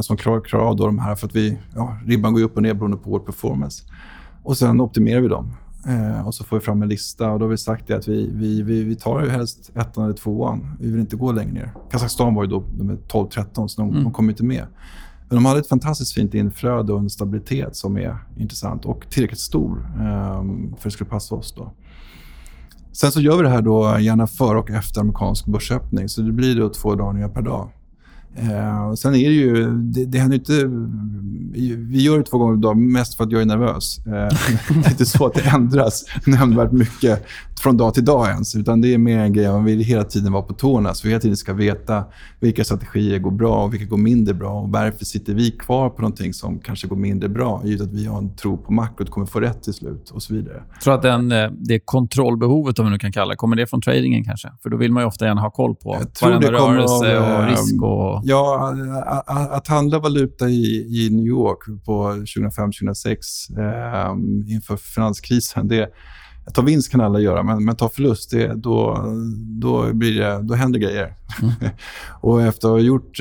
Som klarar av då de här, för att ribban går upp och ner beroende på vår performance. Och sen optimerar vi dem. Och så får vi fram en lista, och då har vi sagt det att vi tar ju helst 1 eller 2. Vi vill inte gå längre ner. Kazakstan var ju då 12-13, så de kom inte med. Men de hade ett fantastiskt fint inflöde och en stabilitet som är intressant och tillräckligt stor för att det skulle passa oss då. Sen så gör vi det här då gärna före och efter amerikansk börsöppning, så det blir då 2 dagar per dag. Sen är det ju det händer inte, vi gör det 2 gånger per dag mest för att jag är nervös. Det är inte så att det ändras nämnvärt mycket från dag till dag ens, utan det är mer en grej man vill hela tiden vara på tårna, så vi hela tiden ska veta vilka strategier går bra och vilka går mindre bra, och varför sitter vi kvar på någonting som kanske går mindre bra, givet att vi har en tro på makrot kommer få rätt till slut och så vidare. Jag tror att det kontrollbehovet, om man nu kan kalla det, kommer det från tradingen kanske? För då vill man ju ofta gärna ha koll på varenda rörelse och risk och... Ja, att handla valuta i New York på 2005-2006 inför finanskrisen, det ta vinst kan alla göra, men ta förlust, då händer grejer. Och efter att ha gjort,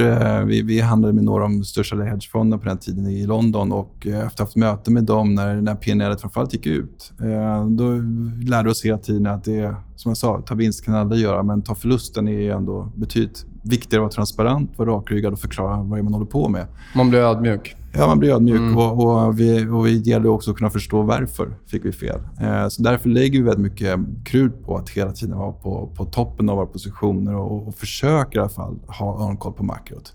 vi handlade med några av de största hedgefonderna på den tiden i London, och efter att ha haft möte med dem när PNL framförallt gick ut, då lärde oss hela tiden att det, som jag sa, ta vinst kan alla göra, men ta förlusten är ändå betydligt viktigare att vara transparent, vara rakryggad och förklara vad man håller på med. Man blir ödmjuk. Ja, man blir ödmjuk, och vi gäller också att kunna förstå varför fick vi fel. Så därför lägger vi väldigt mycket krut på att hela tiden vara på toppen av våra positioner, och försöker i alla fall ha koll på makrot.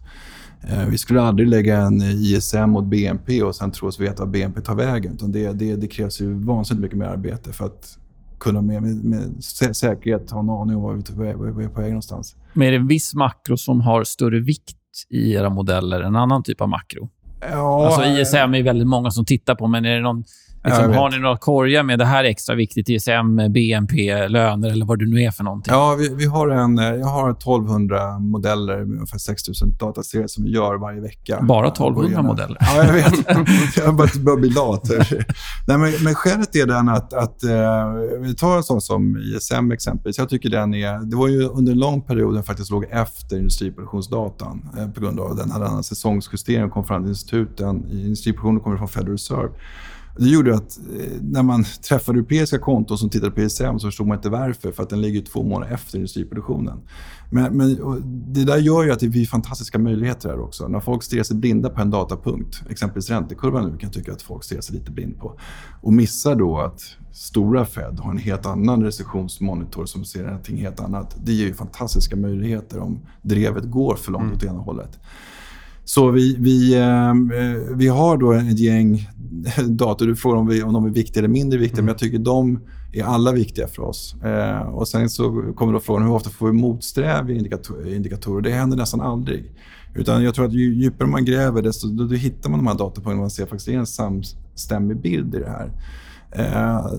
Vi skulle aldrig lägga en ISM mot BNP och sen tro oss veta vad BNP tar vägen, utan det krävs ju vansinnigt mycket mer arbete för att kunna med säkerhet ha en aning om vad vi är på väg någonstans. Men är det en viss makro som har större vikt i era modeller än en annan typ av makro? Ja, alltså ISM är väldigt många som tittar på, men är det någon, liksom, har ni några korgar med det här extra viktigt, ISM, BNP, löner eller vad du nu är för någonting? Ja, jag har 1200 modeller med ungefär 6000 dataserier som vi gör varje vecka. Bara 1200 modeller? Ja, jag vet. Jag börjar bli lat. Nej, men skälet är den att vi tar en sån som ISM exempelvis. Jag tycker det var ju under en lång period den faktiskt låg efter industriproduktionsdatan på grund av den här andra säsongsjusteringen kom fram till instituten. Industriproduktionen kommer från Federal Reserve. Det gjorde att när man träffade europeiska konton som tittade på ISM så förstod man inte varför, för att den ligger 2 månader efter industriproduktionen. Men det där gör ju att det blir fantastiska möjligheter här också. När folk stirrar sig blinda på en datapunkt, exempelvis räntekurvan nu, kan jag tycka att folk stirrar sig lite blind på. Och missar då att stora Fed har en helt annan recessionsmonitor som ser någonting helt annat. Det ger ju fantastiska möjligheter om drevet går för långt åt ena hållet. Så vi har då ett gäng dator. Du frågar om de är viktiga eller mindre viktiga, men jag tycker de är alla viktiga för oss. Och sen så kommer då frågan hur ofta får vi motsträv i indikatorer. Det händer nästan aldrig. Utan jag tror att ju djupare man gräver desto då hittar man de här datapoängen. Man ser faktiskt en samstämmig bild i det här.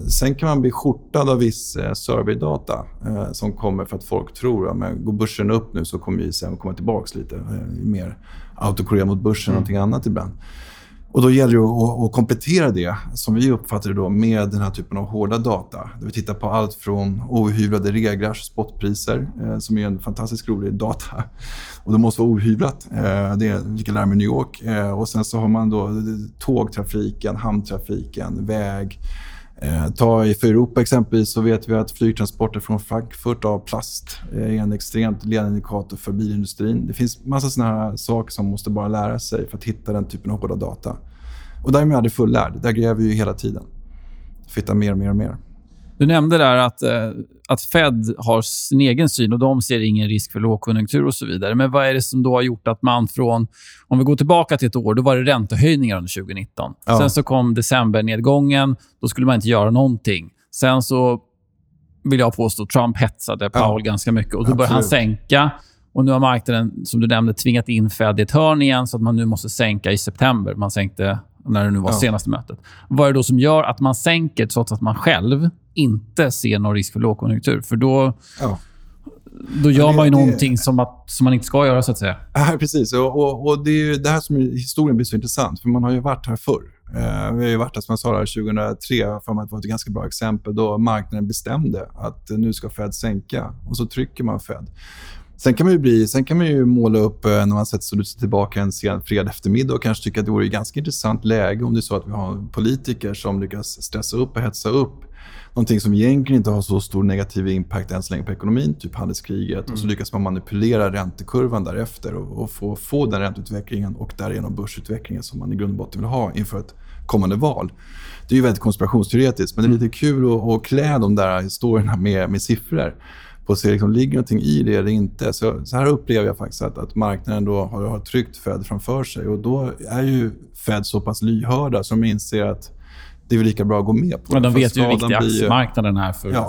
Sen kan man bli skjortad av viss surveydata som kommer för att folk tror att ja, går börsen upp nu så kommer ISM komma tillbaka lite. Mer autokorrigera mot börsen och någonting annat ibland. Och då gäller det att komplettera det som vi uppfattar då med den här typen av hårda data. Där vi tittar på allt från ohyvlade reglars, spotpriser som är en fantastiskt rolig data. Och det måste vara ohyvlat. Det är lika larm i New York. Och sen så har man då tågtrafiken, hamntrafiken, väg. Ta i för Europa exempelvis så vet vi att flygtransporter från Frankfurt av plast är en extremt ledande indikator för bilindustrin. Det finns massa sådana här saker som måste bara lära sig för att hitta den typen av hårda data. Och där är man aldrig fullärd. Där gräver vi ju hela tiden. Hitta mer och mer och mer. Du nämnde där att Fed har sin egen syn och de ser ingen risk för lågkonjunktur och så vidare. Men vad är det som då har gjort att man från, om vi går tillbaka till ett år, då var det räntehöjningar under 2019. Ja. Sen så kom decembernedgången, då skulle man inte göra någonting. Sen så vill jag påstå Trump hetsade Powell ganska mycket och då började han sänka. Och nu har marknaden, som du nämnde, tvingat in Fed i ett hörn igen så att man nu måste sänka i september. Man sänkte när det nu var senaste mötet. Vad är det då som gör att man sänker trots att man själv inte ser någon risk för lågkonjunktur? För då gör man ju någonting som man inte ska göra så att säga. Ja, precis. Och det är ju det här som historien blir så intressant. För man har ju varit här förr. Vi har ju varit här, som jag sa, 2003 för mig att det var ett ganska bra exempel då marknaden bestämde att nu ska Fed sänka. Och så trycker man Fed. Sen kan man ju måla upp när man sätter sig tillbaka en sen fredag eftermiddag och kanske tycka att det vore ett ganska intressant läge om det är så att vi har politiker som lyckas stressa upp och hetsa upp någonting som egentligen inte har så stor negativ impact än så länge på ekonomin, typ handelskriget. Och så lyckas man manipulera räntekurvan därefter och få den ränteutvecklingen och därigenom börsutvecklingen som man i grund och botten vill ha inför ett kommande val. Det är ju väldigt konspirationsteoretiskt, men det är lite kul att klä de där historierna med siffror. På sig liksom, ligger någonting i det eller inte. Så här upplever jag faktiskt att marknaden då har tryckt Fed framför sig. Och då är ju Fed så pass lyhörda som inser att det är väl lika bra att gå med på. Men de vet ju hur viktig aktiemarknaden är för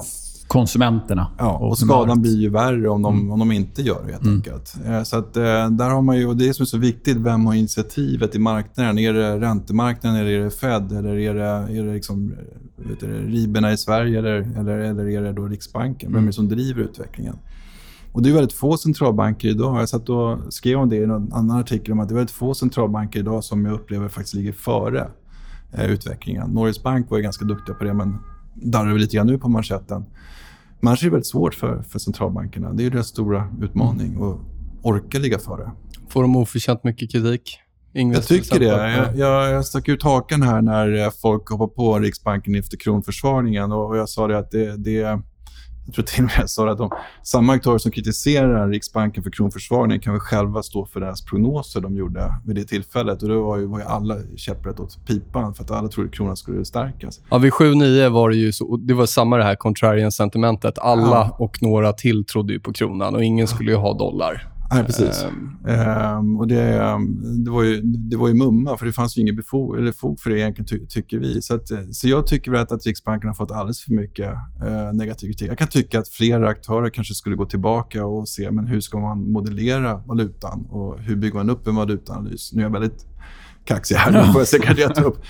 konsumenterna. Ja, och skadan blir ju värre om de inte gör det helt enkelt. Så att där har man ju, och det är som är så viktigt, vem har initiativet i marknaden? Är det räntemarknaden eller är det Fed? Eller är det liksom, vet du, riberna i Sverige eller är det då Riksbanken? Vem är det som driver utvecklingen? Och det är väldigt få centralbanker idag. Jag satt och skrev om det i någon annan artikel om att det är väldigt få centralbanker idag som jag upplever faktiskt ligger före utvecklingen. Norges Bank var ju ganska duktiga på det, men darrar vi lite grann nu på manschetten. Annars är det väldigt svårt för centralbankerna. Det är ju deras stora utmaning att orka ligga före. Får de oförtjänt mycket kritik? Ingves, jag tycker det. Jag stack ut hakan här när folk hoppar på Riksbanken efter kronförsvagningen och jag sa det att det jag tror till och med jag sa att de samma aktörer som kritiserar Riksbanken för kronförsvagningen kan väl själva stå för deras prognoser de gjorde vid det tillfället. Och det var ju alla käpprätt åt pipan för att alla trodde att kronan skulle stärkas. Ja, vid 7-9 var det ju så, det var samma det här contrarian sentimentet. Alla och några till trodde ju på kronan och ingen skulle ju ha dollar. Nej, precis. Och det var ju mumma, för det fanns ju ingen fog för det egentligen, tycker vi. Så jag tycker väl att Riksbanken har fått alldeles för mycket negativitet. Jag kan tycka att fler aktörer kanske skulle gå tillbaka och se, men hur ska man modellera valutan och hur bygger man upp en valutaanalys? Nu är jag väldigt kaxig här, nu får jag säkert rätt upp.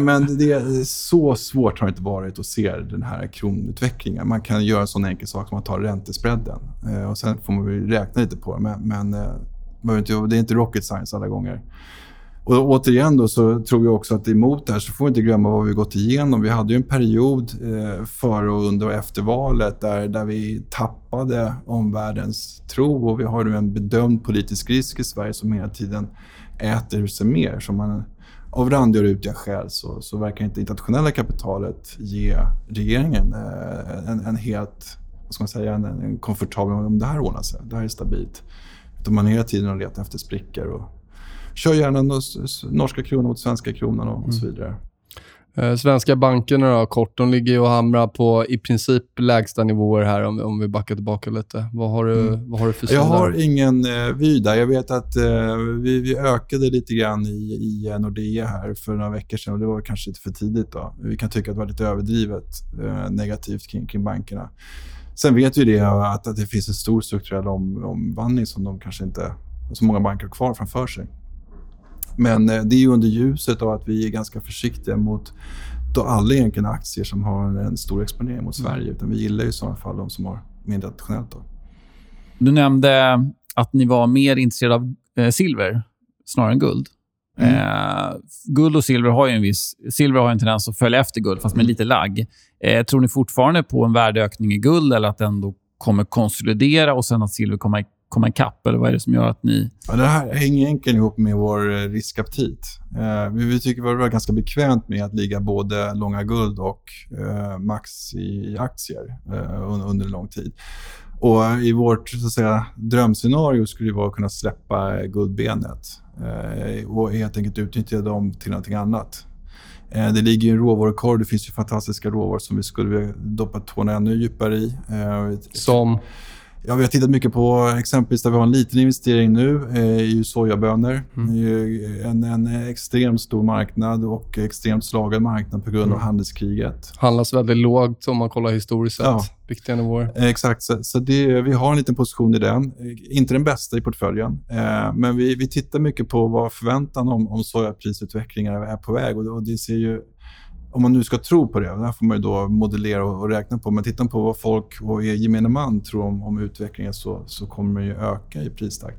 Men det är så svårt har det inte varit att se den här kronutvecklingen. Man kan göra en sån enkel sak som att ta räntespreaden. Och sen får man väl räkna lite på det. Men det är inte rocket science alla gånger. Och återigen då så tror jag också att emot det här så får vi inte glömma vad vi gått igenom. Vi hade ju en period före och under och efter valet där vi tappade omvärldens tro. Och vi har ju en bedömd politisk risk i Sverige som hela tiden äter sig mer. Som man av randgörutiga skäl så verkar inte internationella kapitalet ge regeringen en helt, vad ska man säga, en komfortabel om det här ordnar sig. Det här är stabilt. Utan man hela tiden har letat efter sprickor och kör gärna norska kronan mot svenska kronan och så vidare. Svenska bankerna då, kort, de ligger och hamrar på i princip lägsta nivåer här om vi backar tillbaka lite. Vad har du för sida? Jag har ingen vy där. Jag vet att vi ökade lite grann i Nordea här för några veckor sedan, och det var kanske lite för tidigt då. Vi kan tycka att det var lite överdrivet negativt kring bankerna. Sen vet vi det att det finns en stor strukturell omvandling som de kanske inte, så många banker kvar framför sig. Men det är under ljuset av att vi är ganska försiktiga mot då alla egentligen aktier som har en stor exponering mot Sverige. Utan vi gillar ju i sådana fall de som har mindre traditionellt. Då. Du nämnde att ni var mer intresserade av silver snarare än guld. Mm. Guld och silver har ju en tendens att följa efter guld fast med lite lagg. Tror ni fortfarande på en värdeökning i guld eller att den då kommer konsolidera och sen att silver kommer en kapp, eller vad är det som gör att ni... Ja, det här hänger egentligen ihop med vår riskaptit. Vi tycker att det var ganska bekvämt med att ligga både långa guld och max i aktier under lång tid. Och i vårt så att säga, drömscenario skulle det vara att kunna släppa guldbenet och helt enkelt utnyttja dem till någonting annat. Det ligger ju en råvarukorg, det finns ju fantastiska råvaror som vi skulle doppa tårna ännu djupare i. Som... Ja, vi har tittat mycket på exempelvis där vi har en liten investering nu i sojabönor. En extremt stor marknad och extremt slagad marknad på grund av handelskriget. Handlas väldigt lågt om man kollar historiskt sett. Ja. Viktiga nivåer. Exakt, så det, vi har en liten position i den. Inte den bästa i portföljen. Men vi tittar mycket på vad förväntan om sojaprisutvecklingar är på väg. Och det ser ju... Om man nu ska tro på det, det här får man ju då modellera och räkna på. Men tittar man på vad folk och gemene man tror om utvecklingen så kommer det ju öka i pristakt.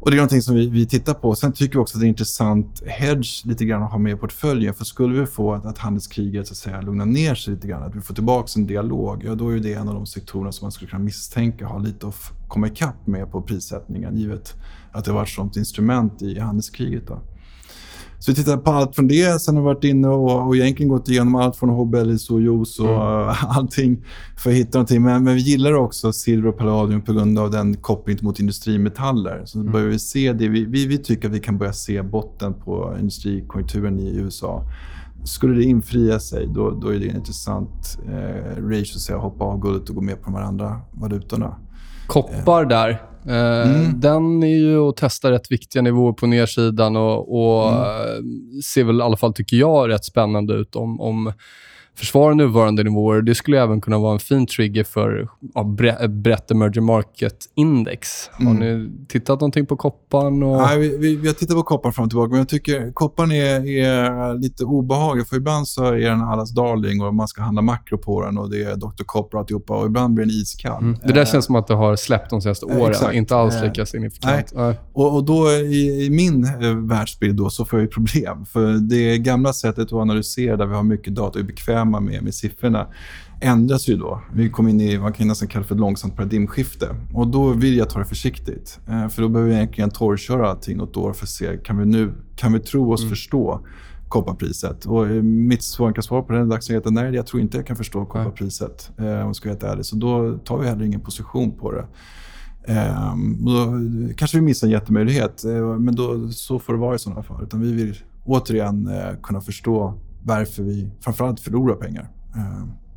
Och det är någonting som vi tittar på. Sen tycker vi också att det är intressant hedge lite grann att ha med i portföljen. För skulle vi få att handelskriget så att säga lugnar ner sig lite grann, att vi får tillbaka en dialog, ja då är det en av de sektorerna som man skulle kunna misstänka ha lite att komma ikapp med på prissättningen givet att det var ett sådant instrument i handelskriget då. Så vi tittar på allt från det, sen har vi varit inne och egentligen gått igenom allt från hobbelis och juice och allting för att hitta någonting. Men vi gillar också silver och palladium på grund av den kopplingen mot industrimetaller. Så börjar vi se det, vi tycker att vi kan börja se botten på industrikonjunkturen i USA. Skulle det infria sig, då är det en intressant ratio att hoppa av guldet och gå med på de här andra valutorna. Koppar där. Den är ju att testa rätt viktiga nivåer på nedsidan och ser väl i alla fall tycker jag rätt spännande ut om försvarar nuvarande nivåer. Det skulle även kunna vara en fin trigger för brett emerging market index. Har ni tittat någonting på kopparn? Nej, vi har tittat på kopparn fram och tillbaka, men jag tycker kopparn är lite obehaglig, för ibland så är den allas darling och man ska handla makro på den och det är Dr. Koppar och alltihopa, och ibland blir den iskall. Det där känns som att det har släppt de senaste åren, inte alls lika signifikant. Och då i min världsbild då, så får jag problem, för det gamla sättet att analysera där vi har mycket data och är bekväm med siffrorna ändras ju då. Vi kom in i vad man nästan kallar för ett långsamt paradigmskifte. Och då vill jag ta det försiktigt. För då behöver vi egentligen torrköra allting något år för att se, kan vi tro oss förstå kopparpriset? Och mitt svar på den dagsläget är nej, jag tror inte jag kan förstå kopparpriset. Om jag ska vara helt ärlig. Så då tar vi heller ingen position på det. Då kanske vi missar en jättemöjlighet. Men då, så får det vara i sådana fall. Utan vi vill återigen kunna förstå varför vi framförallt förlorar pengar.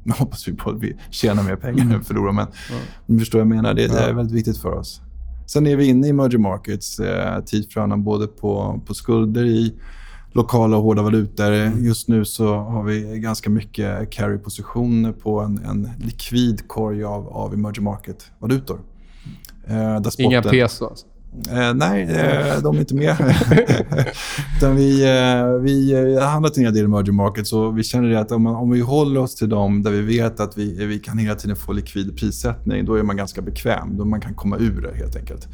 Nu hoppas vi på att vi tjänar mer pengar än förlorar, men ni förstår vad jag menar. Det är väldigt viktigt för oss. Sen är vi inne i emerging markets tid för annan, både på skulder i lokala och hårda valutor. Just nu så har vi ganska mycket carry-positioner på en likvid korg av emerging market-valutor. Inga peso alltså? Nej, de är inte med. vi handlar till en del emerging markets, så vi känner det att om vi håller oss till dem där vi vet att vi kan hela tiden få likvid prissättning, då är man ganska bekväm, då man kan komma ur det helt enkelt.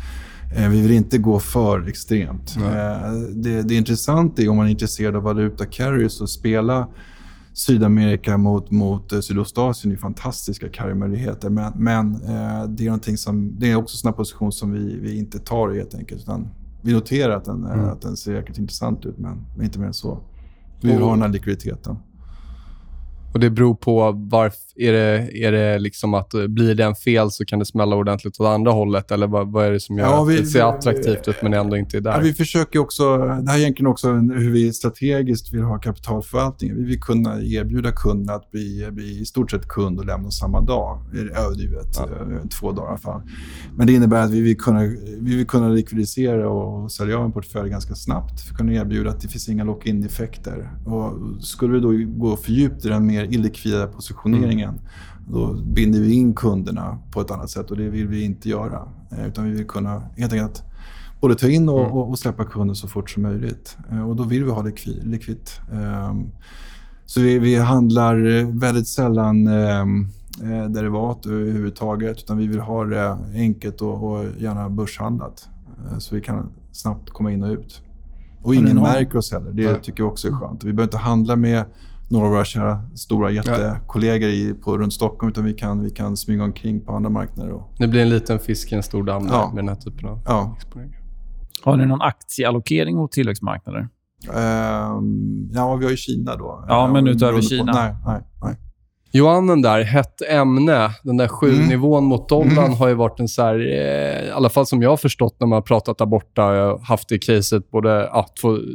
Vi vill inte gå för extremt. Det intressanta är, om man är intresserad av valuta carry, så spela Sydamerika mot Sydostasien är fantastiska karriärmöjligheter, men det är någonting som det är också en sån här position som vi inte tar helt enkelt, utan vi noterar att den ser säkert intressant ut, men inte mer än så. Vi har den här likviditeten. Och det beror på varför är det liksom att blir det en fel så kan det smälla ordentligt åt andra hållet, eller vad är det som gör att det ser attraktivt ut men ändå inte är där? Ja, vi försöker också, det här är egentligen också hur vi strategiskt vill ha kapitalförvaltning. Vi vill kunna erbjuda kunderna att bli i stort sett kund och lämna samma dag, överdrivet, 2 dagar i alla fall. Men det innebär att vi vill kunna likvidisera och sälja av en portfölj ganska snabbt för att kunna erbjuda att det finns inga lock-in-effekter. Och skulle vi då gå för djupt i den mer illikvida positioneringen, då binder vi in kunderna på ett annat sätt, och det vill vi inte göra, utan vi vill kunna helt enkelt både ta in och släppa kunder så fort som möjligt, och då vill vi ha likvid. Så vi handlar väldigt sällan derivat överhuvudtaget, utan vi vill ha det enkelt och gärna börshandlat, så vi kan snabbt komma in och ut, och ingen märker oss heller. Det tycker jag också är skönt. Vi behöver inte handla med några av våra kära stora jättekollegor runt Stockholm, utan vi kan smyga omkring på andra marknader. Det blir en liten fisk i en stor damm med den här typen av exponering. Har ni någon aktieallokering mot tillväxtmarknader? Vi har ju Kina då. Ja, men utöver Kina. Nej. Johan, den där hett ämne, den där 7-nivån mot dollarn har ju varit en så här, i alla fall som jag har förstått när man har pratat där borta, jag har haft det caset både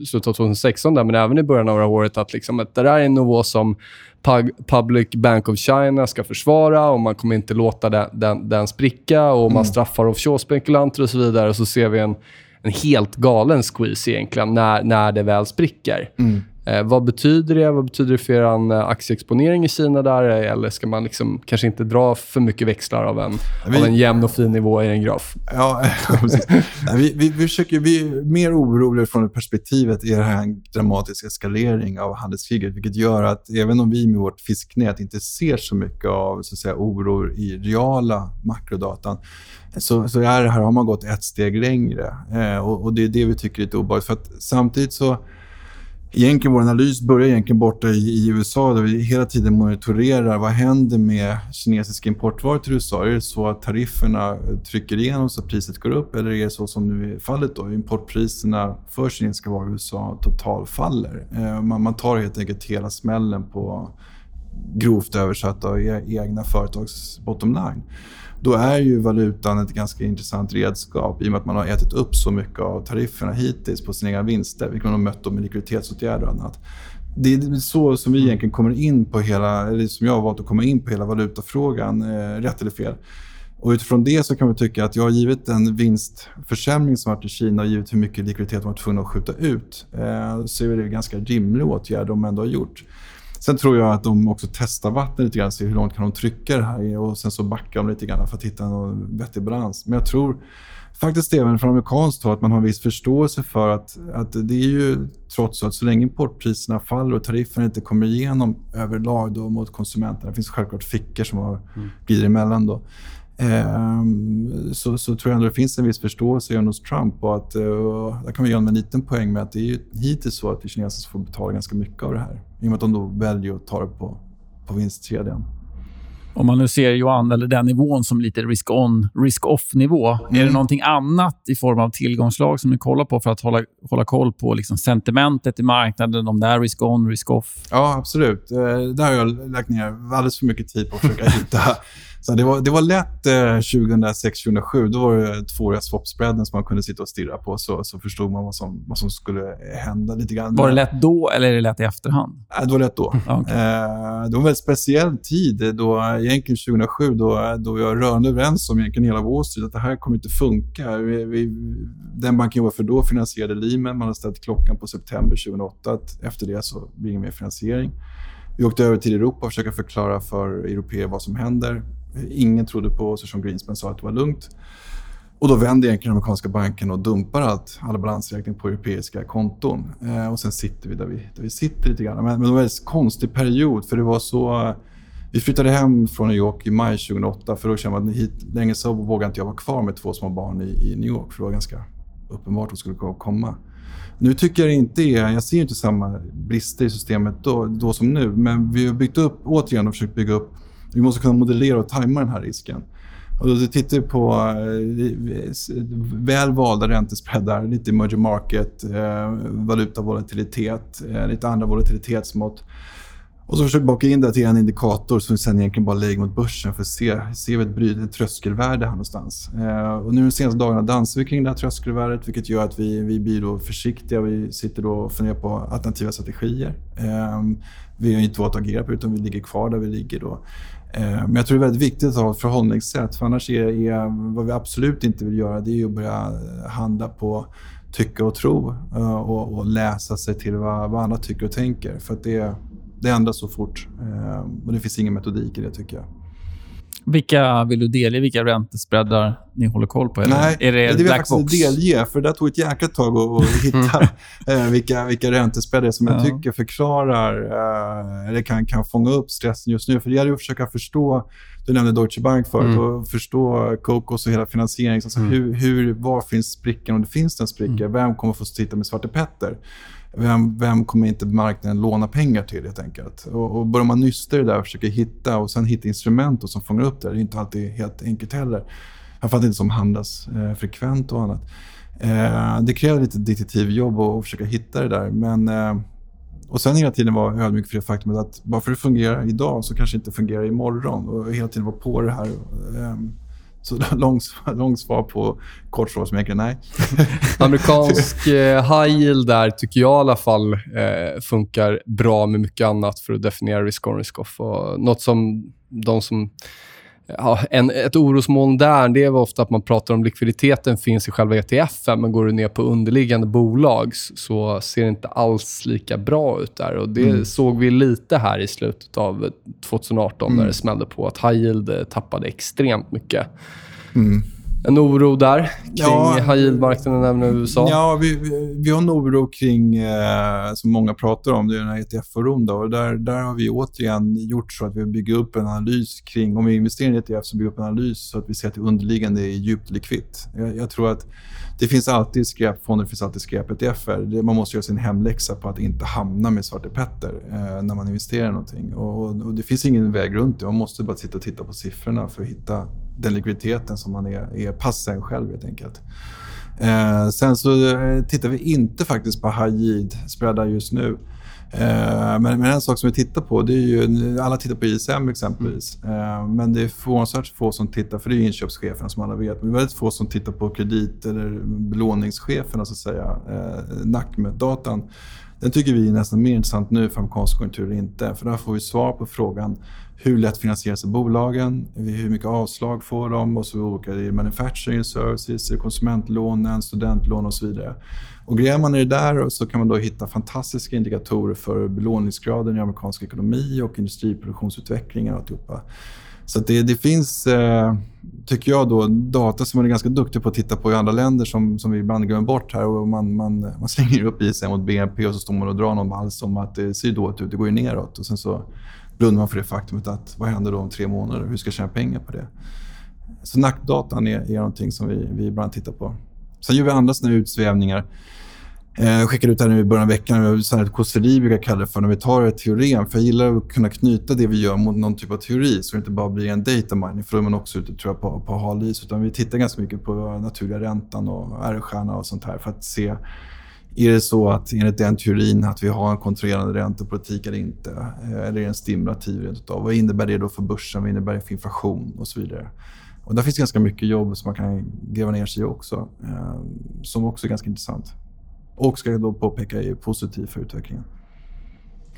slutet av 2016 där, men även i början av året, att liksom att det där är en nivå som Public Bank of China ska försvara, och man kommer inte låta den spricka, och man straffar offshore-spekulanter och så vidare, och så ser vi en helt galen squeeze egentligen när det väl spricker. Vad betyder det? Vad betyder det för en aktieexponering i Kina där? Eller ska man liksom kanske inte dra för mycket växlar av en jämn och fin nivå i en graf? Ja, precis. Vi är mer oroliga från det perspektivet, är det här en dramatisk eskalering av handelskriget, vilket gör att även om vi med vårt fisknät inte ser så mycket av, så att säga, oro i reala makrodatan, så är det här, har man gått ett steg längre. Och det är det vi tycker är lite obehagligt, för att samtidigt så egentligen vår analys börjar borta i USA, där vi hela tiden monitorerar vad händer med kinesiska importvaror till USA. Är det så att tarifferna trycker igenom så att priset går upp, eller är det så som nu är fallet då, importpriserna för kinesiska varor i USA totalfaller? Man tar helt enkelt hela smällen på, grovt översatt, av egna företags bottom line. Då är ju valutan ett ganska intressant redskap, i och med att man har ätit upp så mycket av tarifferna hittills på sina egna vinster, vilket man har mött med likviditetsåtgärder och annat. Det är så som vi egentligen kommer in på som jag har valt att komma in på hela valutafrågan, rätt eller fel. Och utifrån det så kan vi tycka att jag har givit en vinstförsämring som varit i Kina och givet hur mycket likviditet man har tvungen att skjuta ut, så är det ganska rimliga åtgärder de ändå har gjort. Sen tror jag att de också testar vattnet lite grann, ser hur långt kan de trycka det här, och sen så backar de lite grann för att hitta en vettig balans. Men jag tror faktiskt även från amerikanskt håll att man har en viss förståelse för att det är ju trots att så länge importpriserna faller och tarifferna inte kommer igenom överlag då mot konsumenterna, det finns självklart fickor som har glider emellan då. Så tror jag ändå det finns en viss förståelse även hos Trump, och att där kan vi göra en liten poäng med att det är ju hittills så att kineserna får betala ganska mycket av det här, i och med att de då väljer att ta det på vinstkedjan. Om man nu ser Johan, eller den nivån som lite risk-on, risk-off-nivå, är det någonting annat i form av tillgångslag som ni kollar på för att hålla koll på liksom sentimentet i marknaden, om det är risk-on, risk-off? Ja, absolut. Där har jag lagt ner alldeles för mycket tid på att försöka hitta. Så det var lätt 2006-2007, då var det 2-åriga swap-spreaden som man kunde sitta och stirra på, så förstod man vad som skulle hända lite grann. Var det lätt då eller är det lätt i efterhand? Det var lätt då. Okay. Det var en väldigt speciell tid då, egentligen 2007, då jag rörde överens om egentligen hela Wall Street att det här kommer inte funka. Den banken jag var för då finansierade Lehman, man har ställt klockan på september 2008, att efter det så blir det mer finansiering. Vi åkte över till Europa och försökte förklara för européer vad som händer. Ingen trodde på oss, som Greenspan sa att det var lugnt. Och då vände egentligen amerikanska banken och dumpar alla balansräkning på europeiska konton. Och sen sitter vi där vi sitter lite grann. Men det var en väldigt konstig period, för det var så... Vi flyttade hem från New York i maj 2008, för då kände man att länge så vågade inte jag vara kvar med 2 små barn i New York, för det var ganska uppenbart att de skulle komma. Nu tycker jag inte, jag ser inte samma brister i systemet då som nu, men vi har byggt upp, återigen och försökt bygga upp, vi måste kunna modellera och tajma den här risken. Och då tittar vi på välvalda räntespreadar, lite emerging market, valutavolatilitet, lite andra volatilitetsmått. Och så försöker baka in det till en indikator som sen egentligen bara lägger mot börsen för att se vad ett tröskelvärde här någonstans. Och nu de senaste dagarna dansar vi kring det här tröskelvärdet, vilket gör att vi blir då försiktiga. Vi sitter då och funderar på alternativa strategier. Vi har inte valt att agera på utan vi ligger kvar där vi ligger då. Men jag tror det är väldigt viktigt att ha ett förhållningssätt, för annars är vad vi absolut inte vill göra, det är att börja handla på tycka och tro och läsa sig till vad andra tycker och tänker, för att det ändras så fort och det finns ingen metodik i det, tycker jag. Vilka vill du delge? Vilka räntespreadar ni håller koll på? Eller? Nej, är det vill jag faktiskt delge, för det tog ett jäkla tag att hitta vilka räntespreadar som jag tycker förklarar eller kan fånga upp stressen just nu. För det gäller ju att försöka förstå, du nämnde Deutsche Bank förut, och förstå Kokos och hela finansieringen. Alltså var finns sprickan, om det finns en spricka? Vem kommer få sitta med Svarte Petter? Vem kommer inte marknaden låna pengar till, helt enkelt? Och börjar man nysta det där och försöker hitta och sen hitta instrument som fångar upp det. Det är inte alltid helt enkelt heller. Jag fattar inte som handlas frekvent och annat. Det kräver lite detektivjobb och försöka hitta det där. Men, och sen hela tiden var ödmjuk för det faktum att bara för att det fungerar idag så kanske inte fungerar imorgon. Och hela tiden var på det här. Så lång svar på kort svar som jag kan, nej. Amerikansk high yield där tycker jag i alla fall funkar bra med mycket annat för att definiera risk on, risk off. Och något som de som... Ja, ett orosmoln där, det var ofta att man pratar om likviditeten finns i själva ETFen, men går du ner på underliggande bolag så ser det inte alls lika bra ut där. Och det såg vi lite här i slutet av 2018 när det smällde på att high yield tappade extremt mycket. En oro där kring high yield-marknaden även i USA. Ja, vi har en oro kring som många pratar om, det är den här ETF-oron då. Och där har vi återigen gjort så att vi bygger upp en analys kring, om vi investerar i ETF så bygger vi upp en analys så att vi ser att det underliggande är djupt likvitt. Jag tror att det finns alltid skräpfonder, det finns alltid skräp-ETFer. Man måste göra sin hemläxa på att inte hamna med Svarte Petter när man investerar i någonting. Och det finns ingen väg runt det. Man måste bara sitta och titta på siffrorna för att hitta den likviditeten som man är passen själv, helt enkelt. Sen så tittar vi inte faktiskt på high yield spreadar just nu. Men en sak som vi tittar på, det är ju, alla tittar på ISM exempelvis. Men det är förvånansvärt få som tittar, för det är ju inköpscheferna som alla vet. Men det är väldigt få som tittar på kredit- eller belåningscheferna så att säga, NACM-datan. Den tycker vi är nästan mer intressant nu för amerikansk konjunktur eller inte. För där får vi svar på frågan hur lätt finansierar sig bolagen, hur mycket avslag får de, och så olika i manufacturing services, konsumentlånen, studentlån och så vidare. Och grejer man är där så kan man då hitta fantastiska indikatorer för belåningsgraden i amerikansk ekonomi och industriproduktionsutvecklingen och alltihopa. Så det finns, tycker jag då, data som man är ganska duktig på att titta på i andra länder som vi ibland glömmer bort här. Och man slänger upp i sig mot BNP och så står man och drar någon hals om att det ser dåligt ut, det går ju neråt. Och sen så blundar man för det faktumet att vad händer då om 3 månader? Hur ska jag tjäna pengar på det? Så nackdatan är någonting som vi ibland tittar på. Sen gör vi andra sådana utsvävningar. Jag skickade ut det här nu i början av veckan, så här ett kosteri brukar jag kalla det för, när vi tar ett teorem. För jag gillar att kunna knyta det vi gör mot någon typ av teori, så det inte bara blir en data mining, för då är man också ute, tror jag, på halis. Utan vi tittar ganska mycket på naturliga räntan och R-stjärna och sånt här, för att se, är det så att enligt den teorin att vi har en kontrollerande räntepolitik eller inte? Eller är en stimulativ rent av? Vad innebär det då för börsen? Vad innebär det för inflation och så vidare? Och där finns ganska mycket jobb som man kan gräva ner sig i också, som också är ganska intressant. Och ska jag då påpeka är positivt för utvecklingen.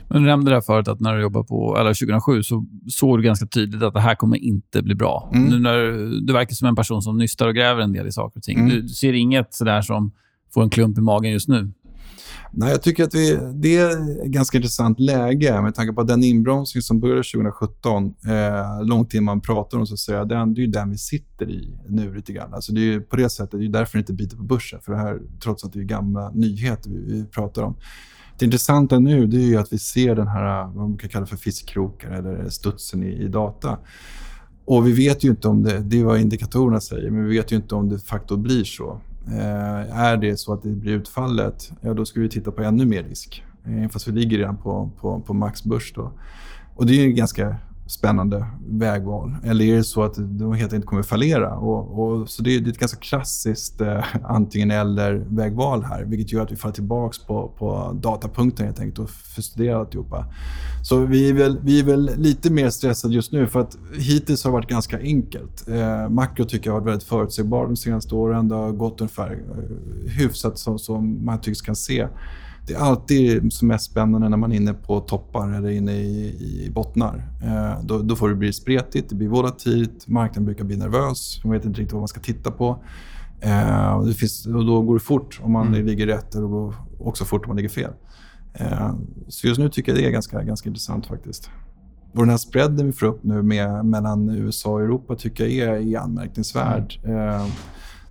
Men du nämnde det här förut att när du jobbade på, eller 2007, så såg du ganska tydligt att det här kommer inte bli bra. Nu när du verkar som en person som nystar och gräver en del i saker och ting. Du ser inget sådär som får en klump i magen just nu. Nej, jag tycker att det är ett ganska intressant läge med tanke på att den inbromsning som började 2017, långt innan man pratar om så att säga, det är ju den vi sitter i nu lite grann. Alltså det är ju på det sättet, det är ju därför det inte biter på börsen, för det här, trots att det är gamla nyheter vi pratar om. Det intressanta nu, det är ju att vi ser den här, vad man kan kalla för fiskkrokar eller studsen i data. Och vi vet ju inte om det är vad indikatorerna säger, men vi vet ju inte om det de facto blir så. Är det så att det blir utfallet, ja, då ska vi titta på ännu mer risk, fast vi ligger redan på maxbörs då. Och det är ju ganska spännande vägval. Eller är det så att de helt inte kommer fallera? Och så det är ett ganska klassiskt antingen eller vägval här, vilket gör att vi faller tillbaka på datapunkten helt enkelt och förstuderar alltihopa. Så vi är väl lite mer stressade just nu, för att hittills har det varit ganska enkelt. Makro tycker jag har varit väldigt förutsägbar de senaste åren. Det har gått ungefär hyfsat som man tycks kan se. Det är alltid som mest spännande när man är inne på toppar eller inne i bottnar. Då får det bli spretigt, det blir volatilt, marknaden brukar bli nervös. Man vet inte riktigt vad man ska titta på. Och då går det fort om man ligger rätt, och går också fort om man ligger fel. Så just nu tycker jag det är ganska intressant faktiskt. Och den här spreaden vi får upp nu mellan USA och Europa tycker jag är anmärkningsvärd.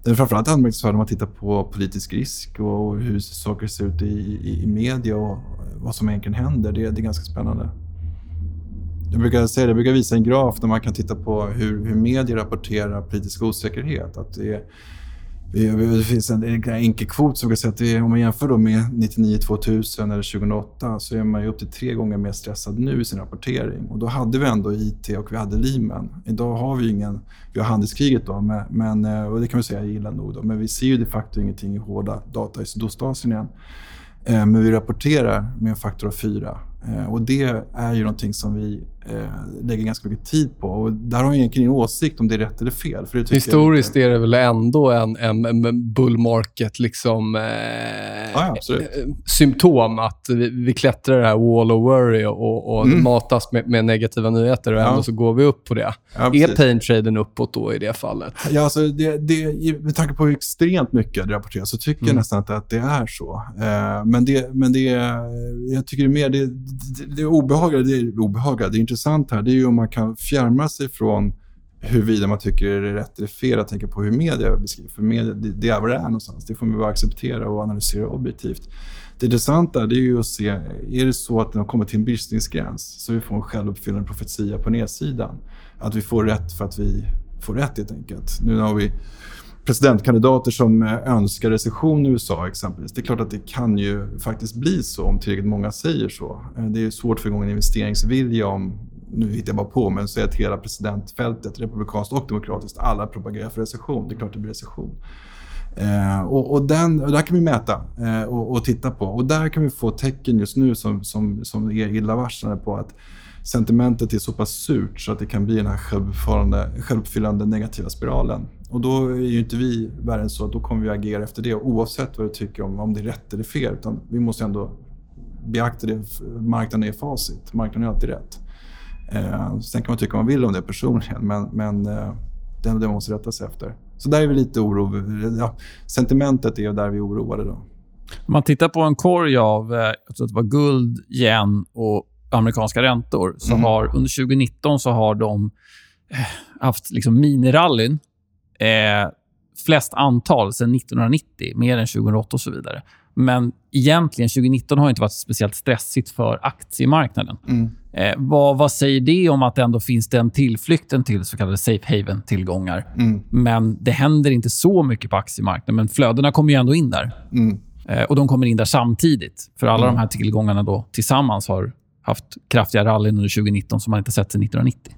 Det är framförallt anmärkningsvärt när man tittar på politisk risk och hur saker ser ut i media och vad som egentligen händer. Det är ganska spännande. Jag brukar visa en graf där man kan titta på hur media rapporterar politisk osäkerhet. Att det finns en enkel kvot som kan säga att om man jämför då med 99, 2000 eller 2008, så är man ju upp till 3 gånger mer stressad nu i sin rapportering. Och då hade vi ändå IT och vi hade Limen. Idag har vi vi har handelskriget då, och det kan man säga jag gillar nog då, men vi ser ju de facto ingenting i hårda data i Sydostasien igen. Men vi rapporterar med en faktor av 4. Och det är ju någonting som vi lägger ganska mycket tid på. Och där har jag egentligen ingen åsikt om det är rätt eller fel. För det historiskt är det väl ändå en bull market liksom, symptom att vi klättrar det här wall of worry och matas med negativa nyheter, och ändå så går vi upp på det. Ja, är paintraden uppåt då i det fallet? Ja, alltså med tanke på hur extremt mycket det rapporteras så tycker jag nästan att det är så. Jag tycker mer det är obehagligt. Det är intressant här, det är ju om man kan fjärma sig från huruvida man tycker det är rätt eller fel att tänka på hur media beskriver. För media, det är vad det är någonstans. Det får man bara acceptera och analysera objektivt. Det intressanta det är ju att se, är det så att den har kommit till en bristningsgräns så vi får en självuppfyllande profetia på nedsidan. Att vi får rätt för att vi får rätt helt enkelt. Nu har vi presidentkandidater som önskar recession i USA exempelvis. Det är klart att det kan ju faktiskt bli så om tillräckligt många säger så. Det är svårt för igång en investeringsvilja om, nu hittar jag bara på, men så att hela presidentfältet, republikanskt och demokratiskt, alla propagerar för recession. Det är klart det blir recession. Och där kan vi mäta och titta på. Och där kan vi få tecken just nu som är illavarslande på att sentimentet är så pass surt så att det kan bli den här självuppfyllande negativa spiralen. Och då är ju inte vi värre än så att då kommer vi agera efter det, oavsett vad du tycker om det är rätt eller fel. Utan vi måste ändå beakta det, marknaden är facit, marknaden är alltid rätt. Sen kan man tycka man vill om det personligen, men det måste rättas efter. Så där är vi lite oro, sentimentet är där vi är oroade då. Om man tittar på en korg av jag tror att det var guld, yen och amerikanska räntor, så har under 2019 så har de haft liksom minirallyn flest antal sedan 1990, mer än 2008 och så vidare. Men egentligen 2019 har inte varit speciellt stressigt för aktiemarknaden. Vad säger det om att ändå finns den tillflykten till så kallade safe haven-tillgångar? Men det händer inte så mycket på aktiemarknaden, men flödena kommer ju ändå in där. Och de kommer in där samtidigt, för alla de här tillgångarna då tillsammans har haft kraftiga rallyn under 2019 som man inte sett sedan 1990.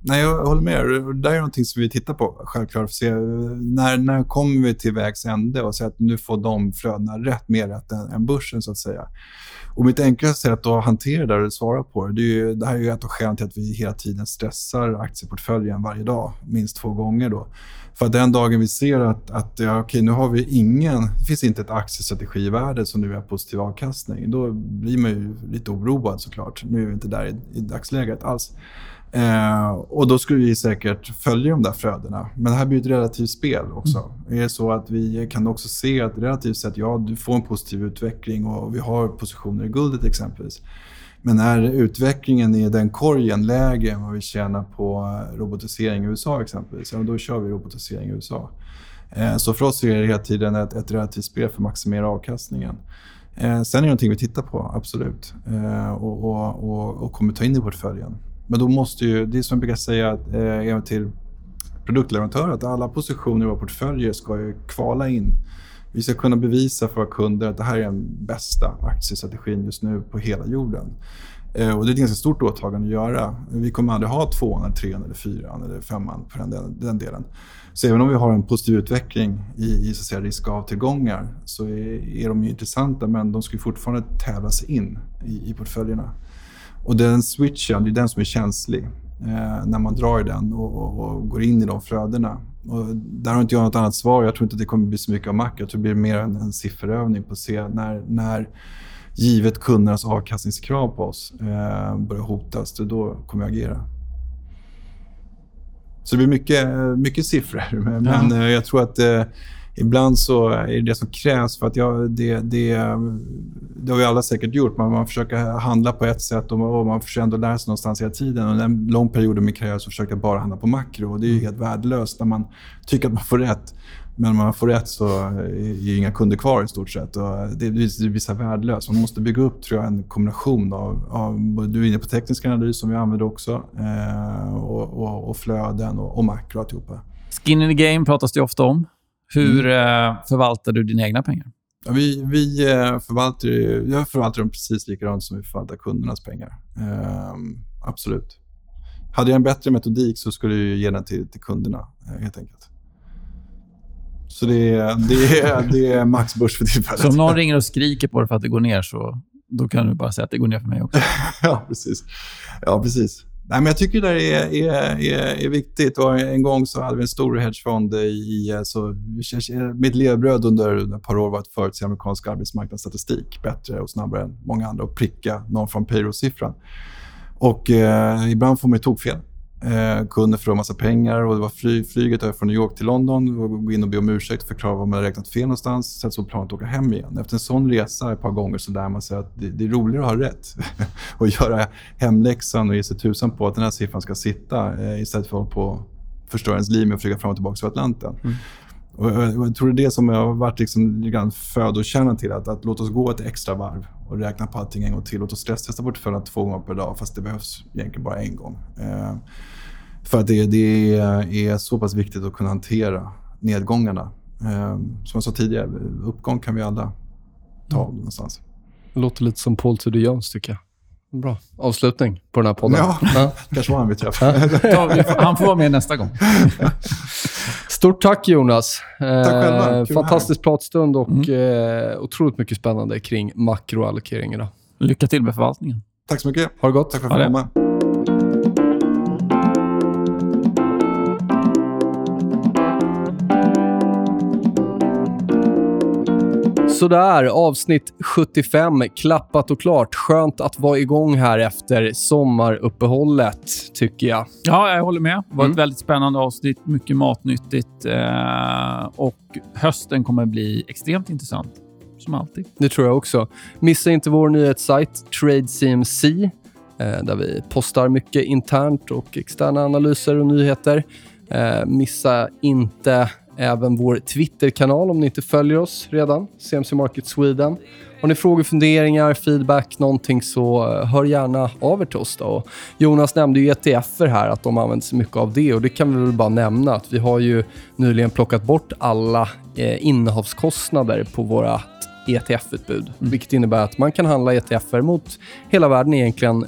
Nej, jag håller med. Det är någonting som vi tittar på självklart. Se, när kommer vi till vägs ände och säger att nu får de flödena rätt, mer rätt än börsen så att säga. Och mitt enklaste sätt att hantera det och svara på det, det här är ju ett av skälen till att vi hela tiden stressar aktieportföljen varje dag, minst 2 gånger då. För att den dagen vi ser att nu har vi det finns inte ett aktiestrategi i världen som nu är positiv avkastning, då blir man ju lite oroad såklart. Nu är vi inte där i dagsläget alls. Och då skulle vi säkert följa de där flödena. Men det här blir ett relativt spel också. Är det så att vi kan också se att relativt sett, du får en positiv utveckling och vi har positioner i guldet exempelvis. Men är utvecklingen i den korgen lägre än vad vi tjänar på robotisering i USA exempelvis, då kör vi robotisering i USA. Så för oss är det hela tiden ett relativt spel för att maximera avkastningen. Sen är det någonting vi tittar på, absolut. Och kommer ta in i portföljen. Men då måste ju, det är som jag brukar säga även till produktleverantörer, att alla positioner i våra portföljer ska ju kvala in. Vi ska kunna bevisa för våra kunder att det här är den bästa aktiestrategin just nu på hela jorden. Och det är ett ganska stort åtagande att göra. Vi kommer aldrig ha 2, 3 eller 4 eller 5 på den delen. Så även om vi har en positiv utveckling i så att säga, riskavtillgångar så är de ju intressanta, men de ska ju fortfarande tävlas in i portföljerna. Och den switchen, det är den som är känslig när man drar i den och går in i de flödena. Och där har inte jag något annat svar. Jag tror inte att det kommer bli så mycket av makro. Jag tror det blir mer en sifferövning på att se när givet kundernas avkastningskrav på oss börjar hotas, då kommer jag agera. Så det blir mycket siffror, men jag tror att ibland så är det som krävs för att det har vi alla säkert gjort. Man försöker handla på ett sätt och man försöker ändå lära sig någonstans hela tiden. Och den lång perioden med karriär så försöker jag bara handla på makro och det är ju helt värdelöst när man tycker att man får rätt. Men om man får rätt så är ju inga kunder kvar i stort sett och det blir så värdelöst. Man måste bygga upp tror jag, en kombination av du är inne på teknisk analys som vi använder också och flöden och makro alltihopa. Skin in the game pratas det ofta om. Hur förvaltar du dina egna pengar? Ja, jag förvaltar dem precis likadant som vi förvaltar kundernas pengar. Absolut. Hade jag en bättre metodik så skulle jag ge den till kunderna helt enkelt. Så det är max börs för tillfället. Så om någon ringer och skriker på det för att det går ner så då kan du bara säga att det går ner för mig också. Ja, precis. Nej, men jag tycker det där är viktigt. Och en gång så hade vi en stor hedgefond så mitt levebröd under ett par år var att förutse amerikansk arbetsmarknadsstatistik bättre och snabbare än många andra och pricka någon från payroll-siffran. Och ibland får man ju tokfel. Kunder för en massa pengar och det var flyget över från New York till London och gå in och be om ursäkt och förklara vad man hade räknat fel någonstans så planet att åka hem igen. Efter en sån resa ett par gånger så där man säger att det är roligare att ha rätt och göra hemläxan och ge sig tusan på att den här siffran ska sitta istället för att på förstörens liv med att flyga fram och tillbaka över Atlanten. Och jag tror det är det som har varit liksom födokärnan till att låt oss gå ett extra varv och räkna på allting en gång till. Låt oss stresstesta portföljen 2 gånger per dag fast det behövs egentligen bara en gång. För att det är så pass viktigt att kunna hantera nedgångarna. Som jag sa tidigare, uppgång kan vi alla ta någonstans. Det låter lite som Paul Tudjans tycker jag. Bra. Avslutning på den här podden. Ja. Kanske var han vi träffade. Han får vara med nästa gång. Stort tack Jonas. Tack själva. Fantastisk pratstund och otroligt mycket spännande kring makroallokering idag. Lycka till med förvaltningen. Tack så mycket. Ha det gott. Tack för att du kom. Sådär, avsnitt 75, klappat och klart. Skönt att vara igång här efter sommaruppehållet, tycker jag. Ja, jag håller med. Det var ett väldigt spännande avsnitt, mycket matnyttigt. Och hösten kommer bli extremt intressant, som alltid. Det tror jag också. Missa inte vår nyhetssajt, TradeCMC, där vi postar mycket internt och externa analyser och nyheter. Missa inte även vår Twitter-kanal om ni inte följer oss redan, CMC Markets Sweden. Om ni frågor, funderingar, feedback, någonting så hör gärna av er till oss då. Jonas nämnde ju ETFer här, att de använder så mycket av det och det kan vi väl bara nämna att vi har ju nyligen plockat bort alla innehavskostnader på våra ETF-utbud, vilket innebär att man kan handla ETFer mot hela världen egentligen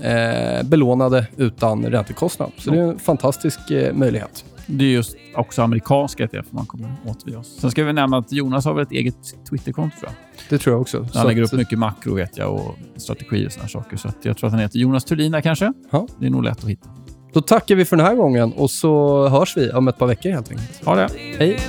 belånade utan räntekostnad. Så det är en fantastisk möjlighet. Det är just också amerikanska ETF man kommer åt vid oss. Sen ska vi nämna att Jonas har väl ett eget Twitterkonto tror jag. Det tror jag också. Han lägger upp mycket makro vet jag och strategier och sådana saker. Så att jag tror att han heter Jonas Thulin där kanske. Ja. Det är nog lätt att hitta. Då tackar vi för den här gången och så hörs vi om ett par veckor helt enkelt. Ha det. Hej.